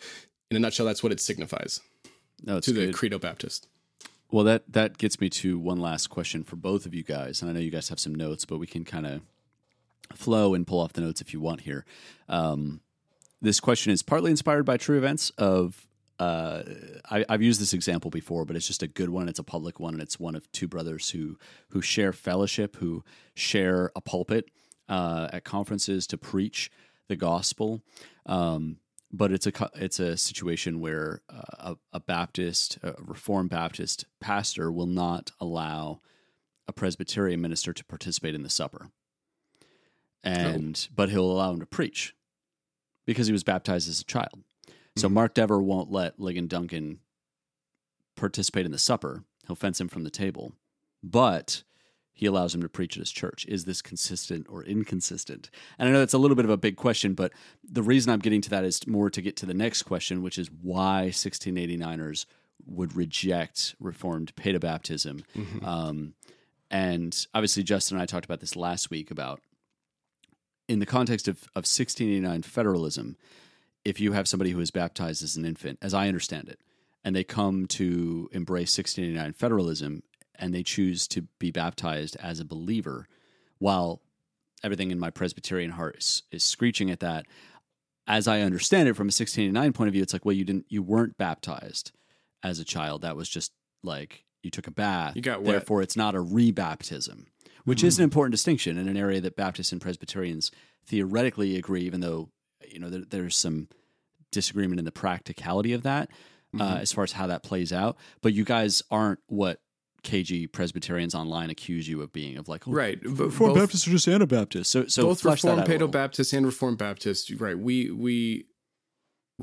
in a nutshell, that's what it signifies to the Credo Baptist. Well, that gets me to one last question for both of you guys. And I know you guys have some notes, but we can kind of flow and pull off the notes if you want here. This question is partly inspired by true events of I've used this example before, but it's just a good one. It's a public one, and it's one of two brothers who share fellowship, who share a pulpit at conferences to preach the gospel. But it's a situation where a Reformed Baptist pastor will not allow a Presbyterian minister to participate in the supper, but he'll allow him to preach because he was baptized as a child. So Mark Dever won't let Ligon Duncan participate in the supper. He'll fence him from the table, but he allows him to preach at his church. Is this consistent or inconsistent? And I know that's a little bit of a big question, but the reason I'm getting to that is more to get to the next question, which is why 1689ers would reject Reformed paedobaptism. Mm-hmm. And obviously Justin and I talked about this last week about in the context of 1689 federalism. If you have somebody who is baptized as an infant, as I understand it, and they come to embrace 1689 federalism and they choose to be baptized as a believer, while everything in my Presbyterian heart is screeching at that, as I understand it from a 1689 point of view, it's like, well, you weren't baptized as a child. That was just like you took a bath. You got wet. Therefore, it's not a rebaptism, which is an important distinction in an area that Baptists and Presbyterians theoretically agree, even though there's some disagreement in the practicality of that as far as how that plays out. But you guys aren't what KG Presbyterians online accuse you of being, of like, Reformed Baptists are just Anabaptists. So both Reformed Paedobaptists and Reformed Baptists, right? We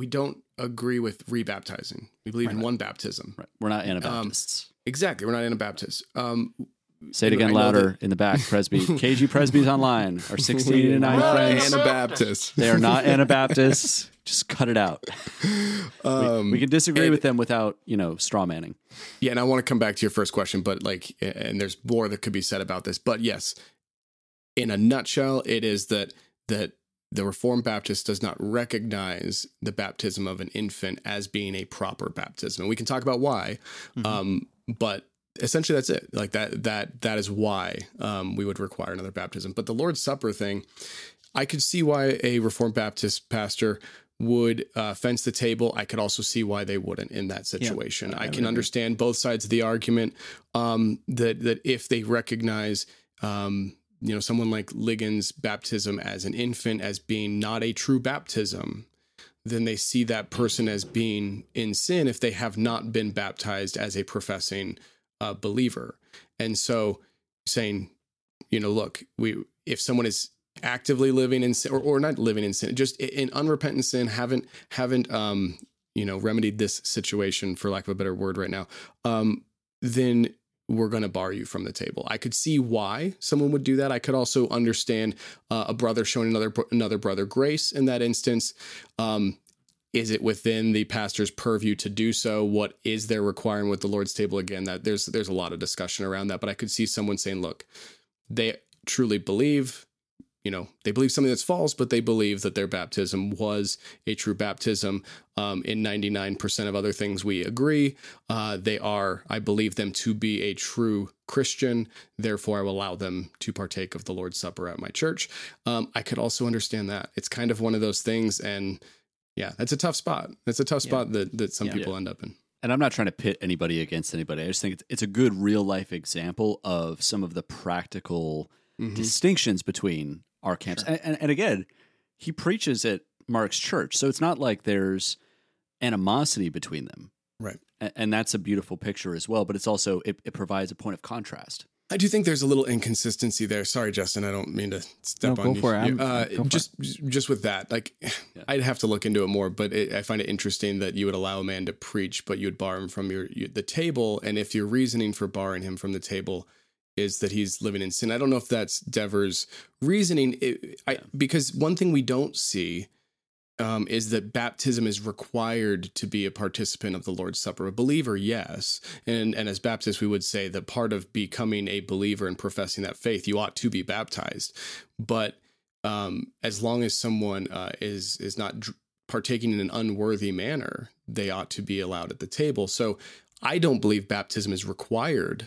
don't agree with rebaptizing. We believe in one baptism. Right. We're not Anabaptists. Exactly, we're not Anabaptists. Say it again louder in the back, Presby. KG Presbys online are 1689 friends. Anabaptists. They are not Anabaptists. Just cut it out. We can disagree with them without, straw manning. Yeah, and I want to come back to your first question, but and there's more that could be said about this. But yes, in a nutshell, it is that the Reformed Baptist does not recognize the baptism of an infant as being a proper baptism. And we can talk about why, but essentially that's it. Like that is why we would require another baptism. But the Lord's Supper thing, I could see why a Reformed Baptist pastor would fence the table. I could also see why they wouldn't in that situation. Yeah, I can understand both sides of the argument that if they recognize someone like Ligon's baptism as an infant as being not a true baptism, then they see that person as being in sin if they have not been baptized as a professing believer. And so saying, look, if someone is actively living in sin or not living in sin, just in unrepentant sin, haven't remedied this situation, for lack of a better word right now, then we're going to bar you from the table. I could see why someone would do that. I could also understand a brother showing another brother grace in that instance. Is it within the pastor's purview to do so? What is their requirement with the Lord's table? Again, that there's a lot of discussion around that, but I could see someone saying, look, they truly believe, they believe something that's false, but they believe that their baptism was a true baptism. In 99% of other things, we agree. I believe them to be a true Christian. Therefore, I will allow them to partake of the Lord's Supper at my church. I could also understand that. It's kind of one of those things, and yeah, that's a tough spot. That's a tough spot that some people end up in. And I'm not trying to pit anybody against anybody. I just think it's a good real-life example of some of the practical distinctions between our camps. Sure. And again, he preaches at Mark's church. So it's not like there's animosity between them. Right. And that's a beautiful picture as well, but it's also, it provides a point of contrast. I do think there's a little inconsistency there. Sorry, Justin, I don't mean to step on you. Just with that, like, yeah. I'd have to look into it more, but I find it interesting that you would allow a man to preach, but you would bar him from the table. And if your reasoning for barring him from the table is that he's living in sin, I don't know if that's Dever's reasoning, because one thing we don't see is that baptism is required to be a participant of the Lord's Supper. A believer, yes. And as Baptists, we would say that part of becoming a believer and professing that faith, you ought to be baptized. But as long as someone is not partaking in an unworthy manner, they ought to be allowed at the table. So I don't believe baptism is required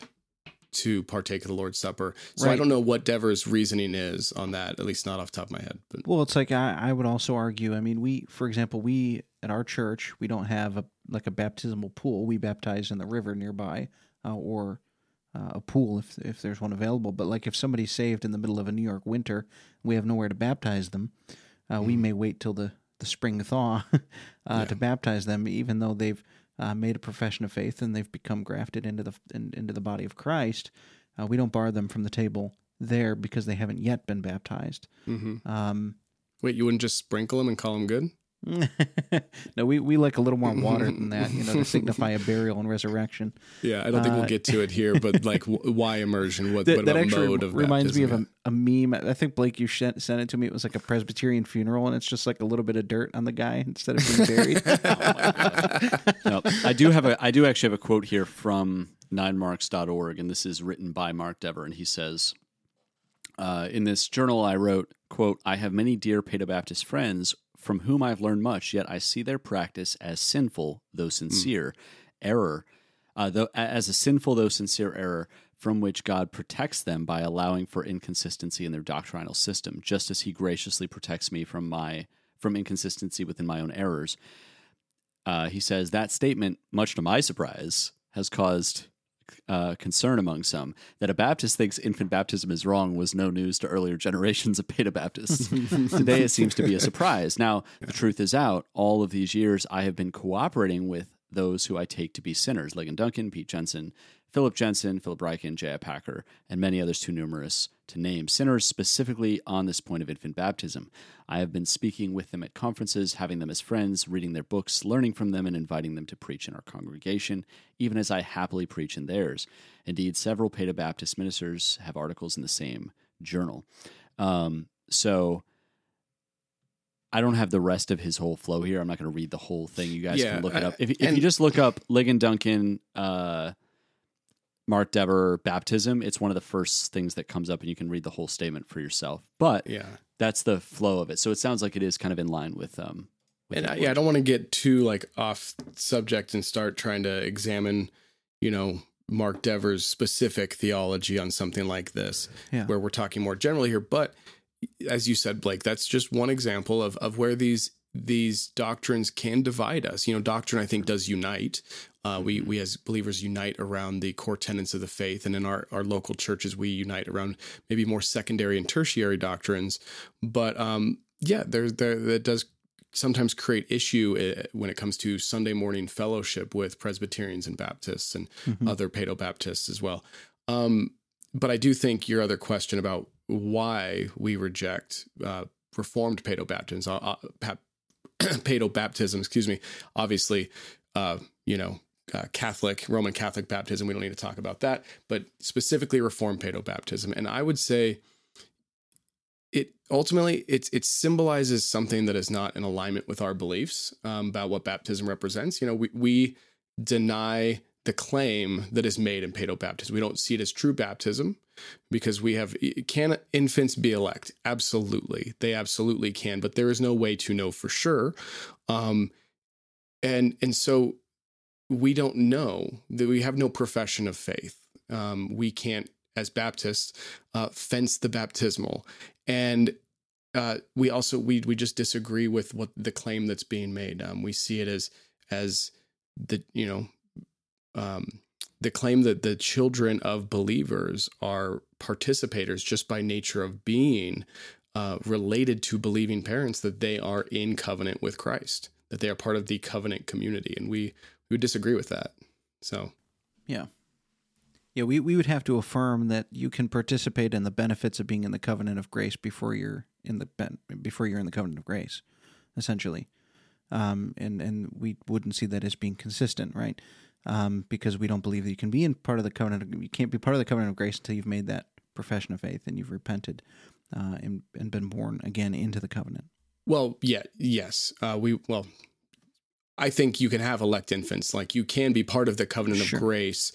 to partake of the Lord's Supper. So right. I don't know what Dever's reasoning is on that, at least not off the top of my head. But. Well, it's like, I would also argue, I mean, for example, at our church, we don't have a baptismal pool. We baptize in the river nearby or a pool if there's one available. But like if somebody's saved in the middle of a New York winter, we have nowhere to baptize them. We may wait till the spring thaw to baptize them, even though they've made a profession of faith and they've become grafted into the body of Christ. We don't bar them from the table there because they haven't yet been baptized. Mm-hmm. Wait, you wouldn't just sprinkle them and call them good? No, we like a little more water than that, to signify a burial and resurrection. Yeah, I don't think we'll get to it here, but like, why immersion? What mode of baptism? That reminds me of a meme. I think, Blake, you sent it to me. It was like a Presbyterian funeral, and it's just like a little bit of dirt on the guy instead of being buried. Oh my God. No, I do actually have a quote here from 9marks.org, and this is written by Mark Dever, and he says, in this journal I wrote, quote, "I have many dear Paedobaptist friends from whom I've learned much, yet I see their practice as sinful, though sincere, error, from which God protects them by allowing for inconsistency in their doctrinal system, just as he graciously protects me from inconsistency within my own errors." He says, that statement, much to my surprise, has caused concern among some. That a Baptist thinks infant baptism is wrong was no news to earlier generations of Paedobaptists. Today it seems to be a surprise. Now, the truth is out. All of these years, I have been cooperating with those who I take to be sinners, Ligon Duncan, Pete Jensen, Philip Ryken, J.I. Packer, and many others too numerous to name. Sinners specifically on this point of infant baptism. I have been speaking with them at conferences, having them as friends, reading their books, learning from them, and inviting them to preach in our congregation, even as I happily preach in theirs. Indeed, several Paedobaptist ministers have articles in the same journal. So I don't have the rest of his whole flow here. I'm not going to read the whole thing. You guys can look it up. If you just look up Ligon Duncan, Mark Dever baptism, it's one of the first things that comes up, and you can read the whole statement for yourself. But that's the flow of it. So it sounds like it is kind of in line with. I don't want to get too like off subject and start trying to examine, Mark Dever's specific theology on something like this, where we're talking more generally here. But as you said, Blake, that's just one example of where these doctrines can divide us. Doctrine, I think, does unite. We as believers unite around the core tenets of the faith, and in our local churches, we unite around maybe more secondary and tertiary doctrines. But that does sometimes create issue when it comes to Sunday morning fellowship with Presbyterians and Baptists and other Paedobaptists as well. But I do think your other question about why we reject Reformed Paedobaptism, obviously, Roman Catholic baptism, we don't need to talk about that, but specifically Reformed Paedobaptism. And I would say it ultimately, it symbolizes something that is not in alignment with our beliefs about what baptism represents. We deny the claim that is made in Paedobaptism. We don't see it as true baptism because can infants be elect? Absolutely. They absolutely can, but there is no way to know for sure. And so we don't know, that we have no profession of faith. We can't, as Baptists, fence the baptismal. And we also, we just disagree with what the claim that's being made. We see it as the claim that the children of believers are participators just by nature of being related to believing parents that they are in covenant with Christ, that they are part of the covenant community. And we would disagree with that. So, yeah, we would have to affirm that you can participate in the benefits of being in the covenant of grace before you're in the covenant of grace, essentially. And we wouldn't see that as being consistent, right? Because we don't believe that you can be in part of the covenant. You can't be part of the covenant of grace until you've made that profession of faith and you've repented and been born again into the covenant. Well, yeah, yes, I think you can have elect infants. Like, you can be part of the covenant of grace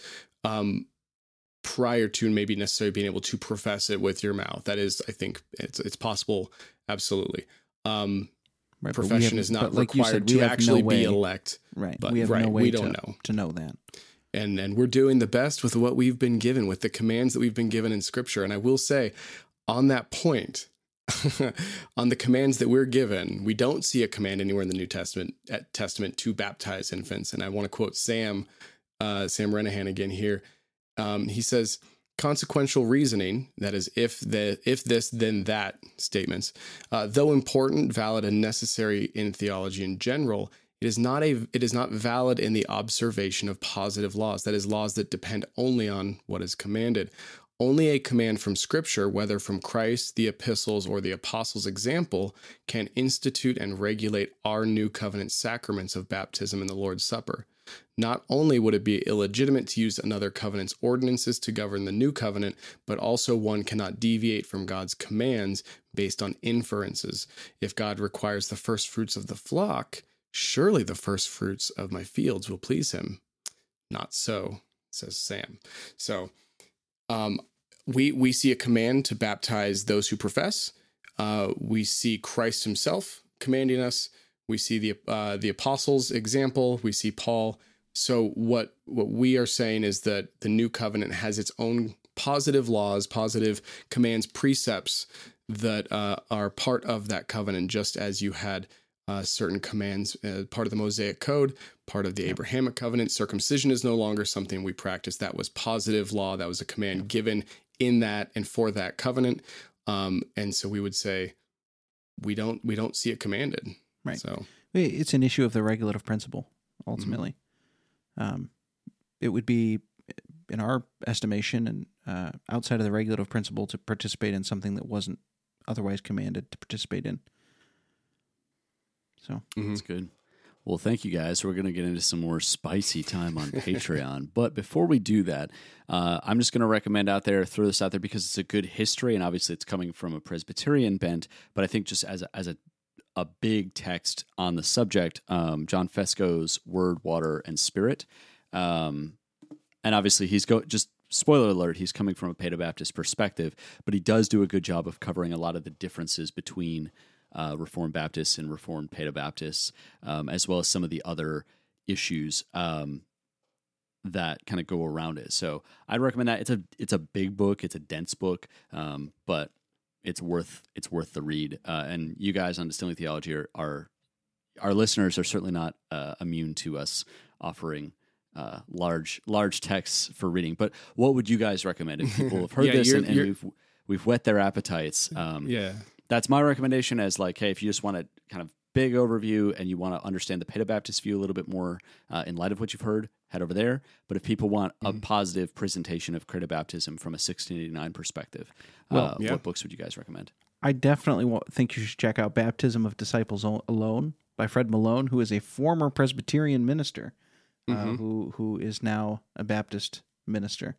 prior to maybe necessarily being able to profess it with your mouth. That is, I think it's possible. Absolutely. Right, profession is not required to actually be elect. Right. But we have no way to know that. And we're doing the best with what we've been given, with the commands that we've been given in Scripture. And I will say, on that point, on the commands that we're given, we don't see a command anywhere in the New Testament to baptize infants. And I want to quote Sam Renihan again here. He says, consequential reasoning, that is, if this, then that statements, though important, valid, and necessary in theology in general, it is not valid in the observation of positive laws, that is, laws that depend only on what is commanded. Only a command from Scripture, whether from Christ, the epistles, or the apostles' example, can institute and regulate our new covenant sacraments of baptism and the Lord's Supper. Not only would it be illegitimate to use another covenant's ordinances to govern the new covenant, but also one cannot deviate from God's commands based on inferences. If God requires the first fruits of the flock, surely the first fruits of my fields will please him. Not so, says Sam. So, we see a command to baptize those who profess. We see Christ himself commanding us. We see the apostles' example. We see Paul. So what we are saying is that the new covenant has its own positive laws, positive commands, precepts that are part of that covenant, just as you had certain commands, part of the Mosaic Code, part of the Abrahamic covenant. Circumcision is no longer something we practice. That was positive law. That was a command given in that and for that covenant. And so we would say we don't see it commanded. Right. So it's an issue of the regulative principle, ultimately. Mm-hmm. It would be, in our estimation, and outside of the regulative principle, to participate in something that wasn't otherwise commanded to participate in. So that's good. Well, thank you guys. We're going to get into some more spicy time on Patreon. But before we do that, I'm just going to recommend throw this out there because it's a good history, and obviously it's coming from a Presbyterian bent. But I think just as a big text on the subject, John Fesco's Word, Water, and Spirit. And obviously he's just spoiler alert, he's coming from a Paedobaptist perspective, but he does do a good job of covering a lot of the differences between Reformed Baptists and Reformed Paedobaptists, as well as some of the other issues that kind of go around it. So I'd recommend that. It's a big book. It's a dense book, but it's worth the read. And you guys on Distilling Theology are our listeners are certainly not immune to us offering large texts for reading. But what would you guys recommend if people have heard this and we've whet their appetites? Yeah. That's my recommendation as like, hey, if you just want a kind of big overview and you want to understand the Paedobaptist view a little bit more in light of what you've heard, head over there. But if people want a positive presentation of Credobaptism from a 1689 perspective, what books would you guys recommend? I definitely think you should check out Baptism of Disciples Alone by Fred Malone, who is a former Presbyterian minister who is now a Baptist minister.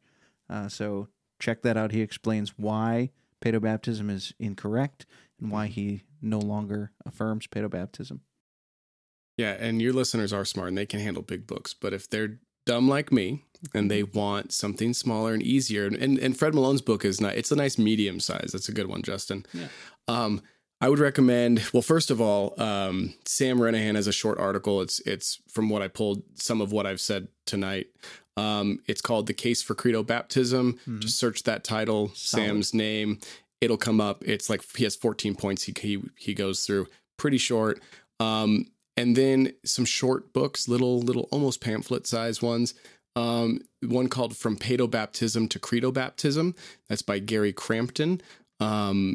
So check that out. He explains why Paedobaptism is incorrect and why he no longer affirms Paedobaptism. Yeah, and your listeners are smart and they can handle big books, but if they're dumb like me and they want something smaller and easier, and Fred Malone's book is nice, it's a nice medium size. That's a good one, Justin. Yeah. I would recommend, well, first of all, Sam Renihan has a short article. It's from what I pulled, some of what I've said tonight. It's called The Case for Credo Baptism. Just search that title, Sam's name. It'll come up. It's like he has 14 points he goes through. Pretty short. And then some short books, little almost pamphlet-sized ones. One called From Paedobaptism to Credo Baptism. That's by Gary Crampton.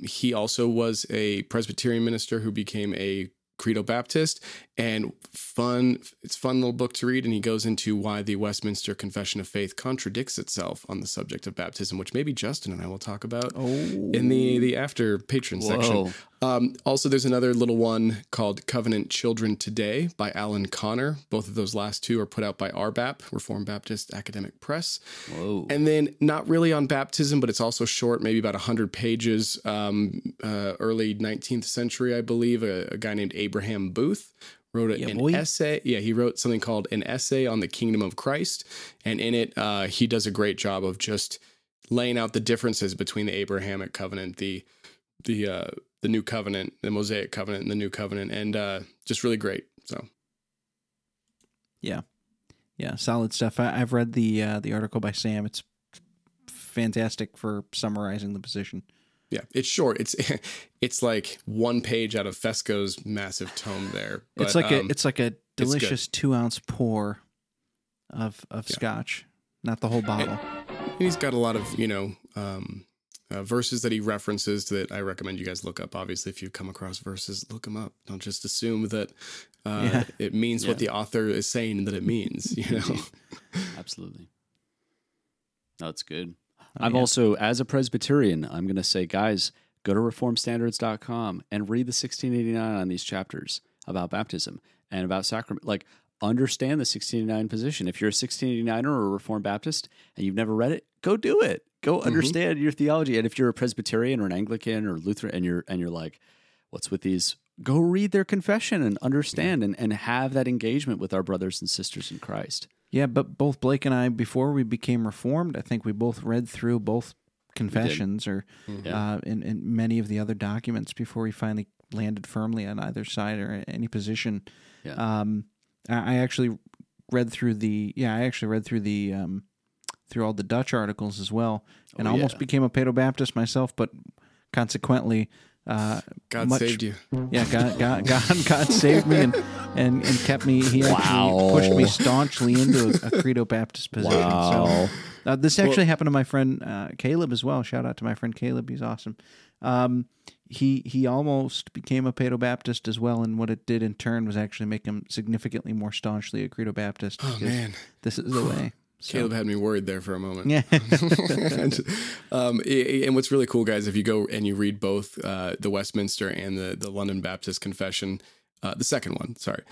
He also was a Presbyterian minister who became a Credo Baptist, and it's a fun little book to read. And he goes into why the Westminster Confession of Faith contradicts itself on the subject of baptism, which maybe Justin and I will talk about in the after patron section. Also, there's another little one called Covenant Children Today by Alan Connor. Both of those last two are put out by RBAP, Reformed Baptist Academic Press. Whoa. And then not really on baptism, but it's also short, maybe about 100 pages, early 19th century, I believe, a guy named Abraham Booth wrote an essay. Yeah, he wrote something called An Essay on the Kingdom of Christ. And in it, he does a great job of just laying out the differences between the Abrahamic covenant, the New Covenant, the Mosaic Covenant, and the New Covenant, and just really great. So, yeah, solid stuff. I've read the article by Sam. It's fantastic for summarizing the position. Yeah, it's short. It's like one page out of Fesco's massive tome. There, but it's like a delicious 2-ounce pour of scotch, not the whole bottle. And he's got a lot of verses that he references that I recommend you guys look up. Obviously, if you come across verses, look them up. Don't just assume that it means what the author is saying that it means, you know? Absolutely. That's good. Also, as a Presbyterian, I'm going to say, guys, go to reformstandards.com and read the 1689 on these chapters about baptism and about sacrament. Like, understand the 1689 position. If you're a 1689er or a Reformed Baptist and you've never read it, go do it. Go understand your theology. And if you're a Presbyterian or an Anglican or Lutheran and you're like, what's with these? Go read their confession and understand and have that engagement with our brothers and sisters in Christ. Yeah, but both Blake and I, before we became Reformed, I think we both read through both confessions and many of the other documents before we finally landed firmly on either side or any position. Yeah. I actually read through through all the Dutch articles as well, and almost became a Paedo-Baptist myself, but consequently... God saved you. Yeah, God saved me and kept me... He actually pushed me staunchly into a Credo-Baptist position. Wow. So, this actually happened to my friend Caleb as well. Shout out to my friend Caleb. He's awesome. He almost became a Paedo-Baptist as well, and what it did in turn was actually make him significantly more staunchly a Credo-Baptist. Oh, man. This is the way... So. Caleb had me worried there for a moment. Yeah. And what's really cool, guys, if you go and you read both the Westminster and the London Baptist Confession, the second one, sorry.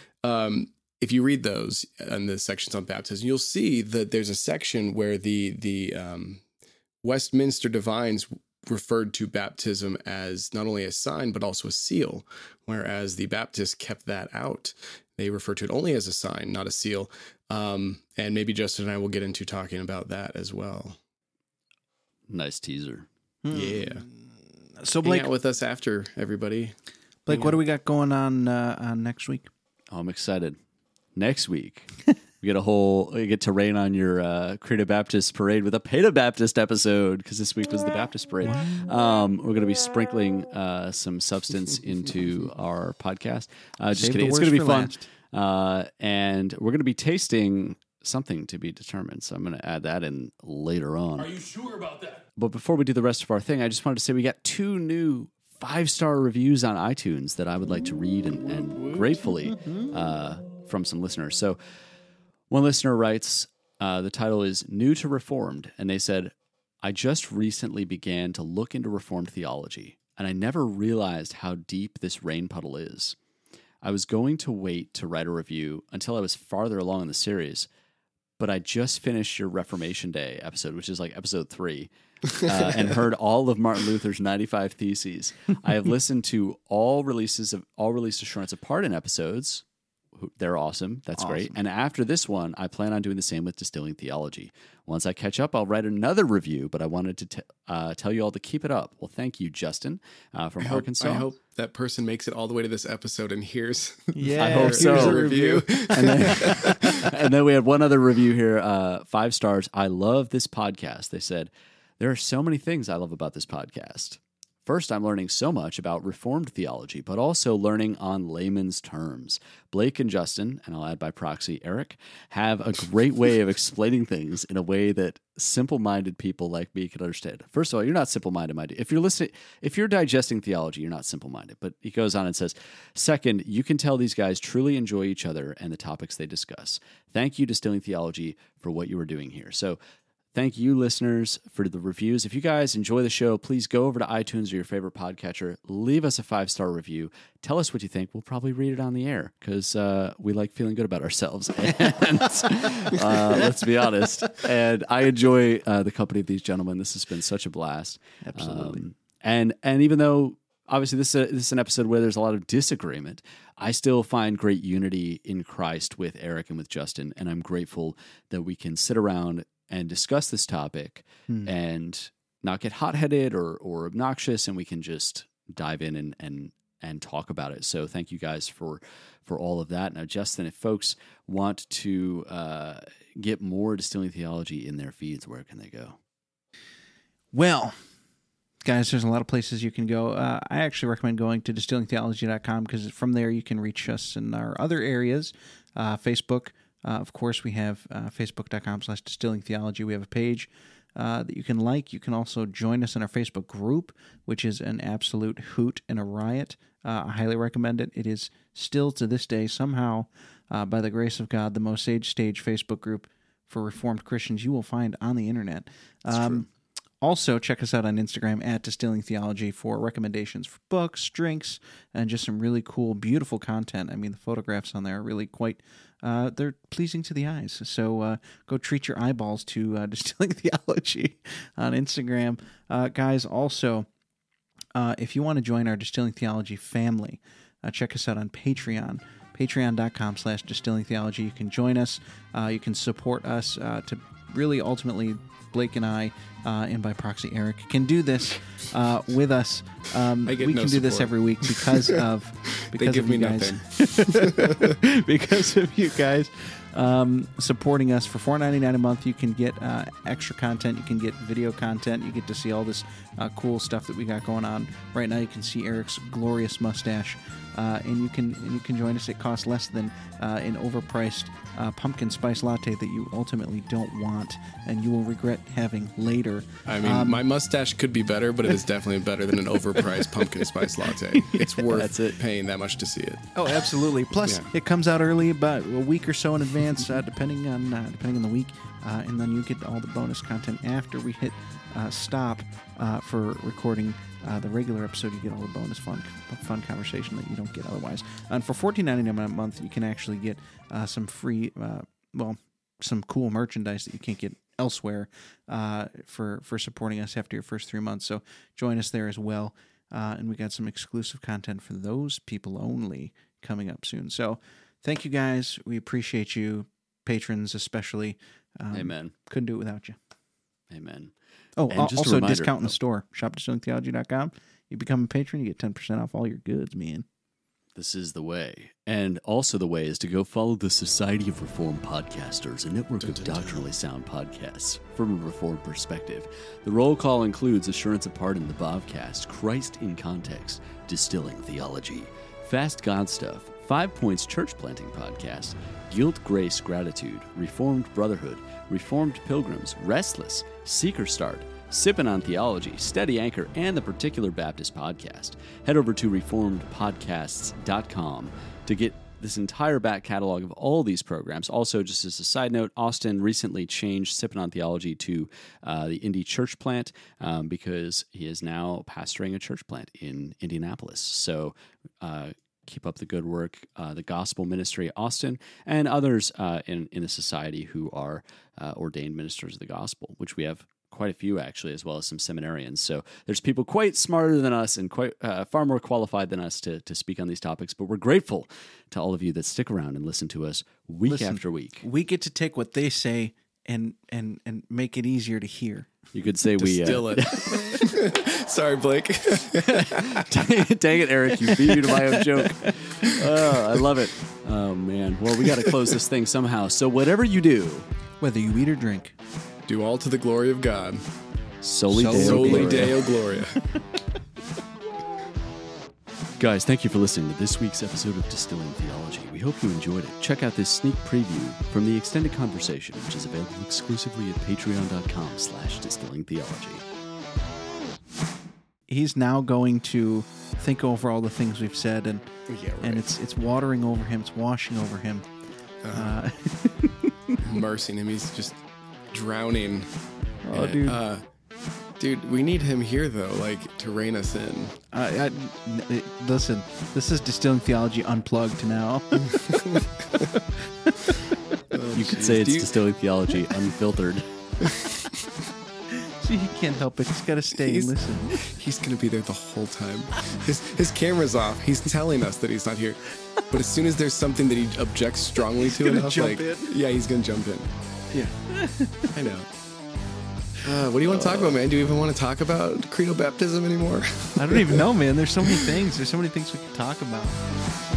If you read those and the sections on baptism, you'll see that there's a section where the Westminster divines referred to baptism as not only a sign, but also a seal, whereas the Baptists kept that out. They refer to it only as a sign, not a seal. And maybe Justin and I will get into talking about that as well. Nice teaser. Yeah. So Blake, hang out with us after, everybody. Blake, what do we got going on next week? Oh, I'm excited. Next week, you get to rain on your Credo Baptist parade with a Paedo Baptist episode, because this week was the Baptist parade. We're going to be sprinkling some substance into our podcast. Just kidding. It's going to be fun. And we're going to be tasting something to be determined. So I'm going to add that in later on. Are you sure about that? But before we do the rest of our thing, I just wanted to say we got 2 new 5-star reviews on iTunes that I would like to read and gratefully from some listeners. So one listener writes, the title is New to Reformed. And they said, I just recently began to look into Reformed theology, and I never realized how deep this rain puddle is. I was going to wait to write a review until I was farther along in the series, but I just finished your Reformation Day episode, which is like episode 3, and heard all of Martin Luther's 95 Theses. I have listened to all released Assurance of Pardon episodes. They're awesome. That's great. And after this one, I plan on doing the same with Distilling Theology. Once I catch up, I'll write another review, but I wanted to tell you all to keep it up. Well, thank you, Justin, from Arkansas. I hope that person makes it all the way to this episode and hears a review. And then we had one other review here, 5 stars. I love this podcast. They said, there are so many things I love about this podcast. First, I'm learning so much about Reformed theology, but also learning on layman's terms. Blake and Justin, and I'll add by proxy Eric, have a great way of explaining things in a way that simple-minded people like me can understand. First of all, you're not simple-minded, my dear. If you're listening, if you're digesting theology, you're not simple-minded. But he goes on and says, second, you can tell these guys truly enjoy each other and the topics they discuss. Thank you, Distilling Theology, for what you are doing here. So, thank you, listeners, for the reviews. If you guys enjoy the show, please go over to iTunes or your favorite podcatcher. Leave us a 5-star review. Tell us what you think. We'll probably read it on the air because we like feeling good about ourselves. And, let's be honest. And I enjoy the company of these gentlemen. This has been such a blast. Absolutely. And even though, obviously, this is an episode where there's a lot of disagreement, I still find great unity in Christ with Eric and with Justin, and I'm grateful that we can sit around and discuss this topic and not get hot-headed or obnoxious, and we can just dive in and talk about it. So thank you guys for all of that. Now, Justin, if folks want to get more Distilling Theology in their feeds, where can they go? Well, guys, there's a lot of places you can go. I actually recommend going to distillingtheology.com because from there you can reach us in our other areas, Facebook. Of course, we have facebook.com/distillingtheology. We have a page that you can like. You can also join us in our Facebook group, which is an absolute hoot and a riot. I highly recommend it. It is still to this day, somehow, by the grace of God, the most sage-stage Facebook group for Reformed Christians you will find on the internet. That's true. Also, check us out on Instagram at Distilling Theology for recommendations for books, drinks, and just some really cool, beautiful content. I mean, the photographs on there are really quite... they're pleasing to the eyes. So go treat your eyeballs to Distilling Theology on Instagram. Guys, also, if you want to join our Distilling Theology family, check us out on Patreon. Patreon.com/distillingtheology. You can join us. You can support us to really ultimately... Blake and I, and by proxy Eric, can do this with us. We can do this every week because of you guys. Because of you guys supporting us for $4.99 a month. You can get extra content. You can get video content. You get to see all this cool stuff that we got going on right now. You can see Eric's glorious mustache, and you can join us. It costs less than an overpriced pumpkin spice latte that you ultimately don't want, and you will regret having later. I mean, my mustache could be better, but it is definitely better than an overpriced pumpkin spice latte. It's worth paying that much to see it. Oh, absolutely. Plus, it comes out early, about a week or so in advance, depending on the week, and then you get all the bonus content after we hit stop for recording the regular episode. You get all the bonus fun conversation that you don't get otherwise. And for $14.99 a month, you can actually get some free, some cool merchandise that you can't get elsewhere for supporting us after your first 3 months. So join us there as well. And we got some exclusive content for those people only coming up soon. So thank you guys. We appreciate you, patrons especially. Amen. Couldn't do it without you. Amen. Oh, and also a discount in the store. Shop distillingtheology.com. You become a patron, you get 10% off all your goods, man. This is the way. And also the way is to go follow the Society of Reformed Podcasters, a network of doctrinally sound podcasts from a Reformed perspective. The roll call includes Assurance of Pardon, The Bobcast, Christ in Context, Distilling Theology, Fast God Stuff, 5 Points Church Planting Podcast, Guilt, Grace, Gratitude, Reformed Brotherhood, Reformed Pilgrims, Restless, Seeker Start, Sippin' on Theology, Steady Anchor, and the Particular Baptist Podcast. Head over to reformedpodcasts.com to get this entire back catalog of all these programs. Also, just as a side note, Austin recently changed Sippin' on Theology to the Indy Church Plant because he is now pastoring a church plant in Indianapolis. So, keep up the good work, the gospel ministry, Austin, and others in the society who are ordained ministers of the gospel, which we have quite a few, actually, as well as some seminarians. So there's people quite smarter than us and quite far more qualified than us to speak on these topics, but we're grateful to all of you that stick around and listen to us after week. We get to take what they say and make it easier to hear. You could say distill it. Sorry, Blake. Dang it, Eric. You beat me to my own joke. Oh, I love it. Oh, man. Well, we got to close this thing somehow. So whatever you do, whether you eat or drink, do all to the glory of God. Soli Deo Gloria. Guys, thank you for listening to this week's episode of Distilling Theology. We hope you enjoyed it. Check out this sneak preview from the extended conversation, which is available exclusively at patreon.com/distillingtheology. He's now going to think over all the things we've said, and yeah, right. And it's watering over him, it's washing over him, immersing him. He's just drowning. Oh, and, dude. Dude, we need him here, though, like, to rein us in. Listen, this is Distilling Theology Unplugged now. You could say it's Distilling Theology Unfiltered. See, he can't help it. He's got to stay and listen. He's going to be there the whole time. His camera's off. He's telling us that he's not here. But as soon as there's something that he objects strongly to enough, yeah, he's going to jump in. Yeah. I know. What do you want to talk about, man? Do you even want to talk about credo baptism anymore? I don't even know, man. There's so many things we can talk about.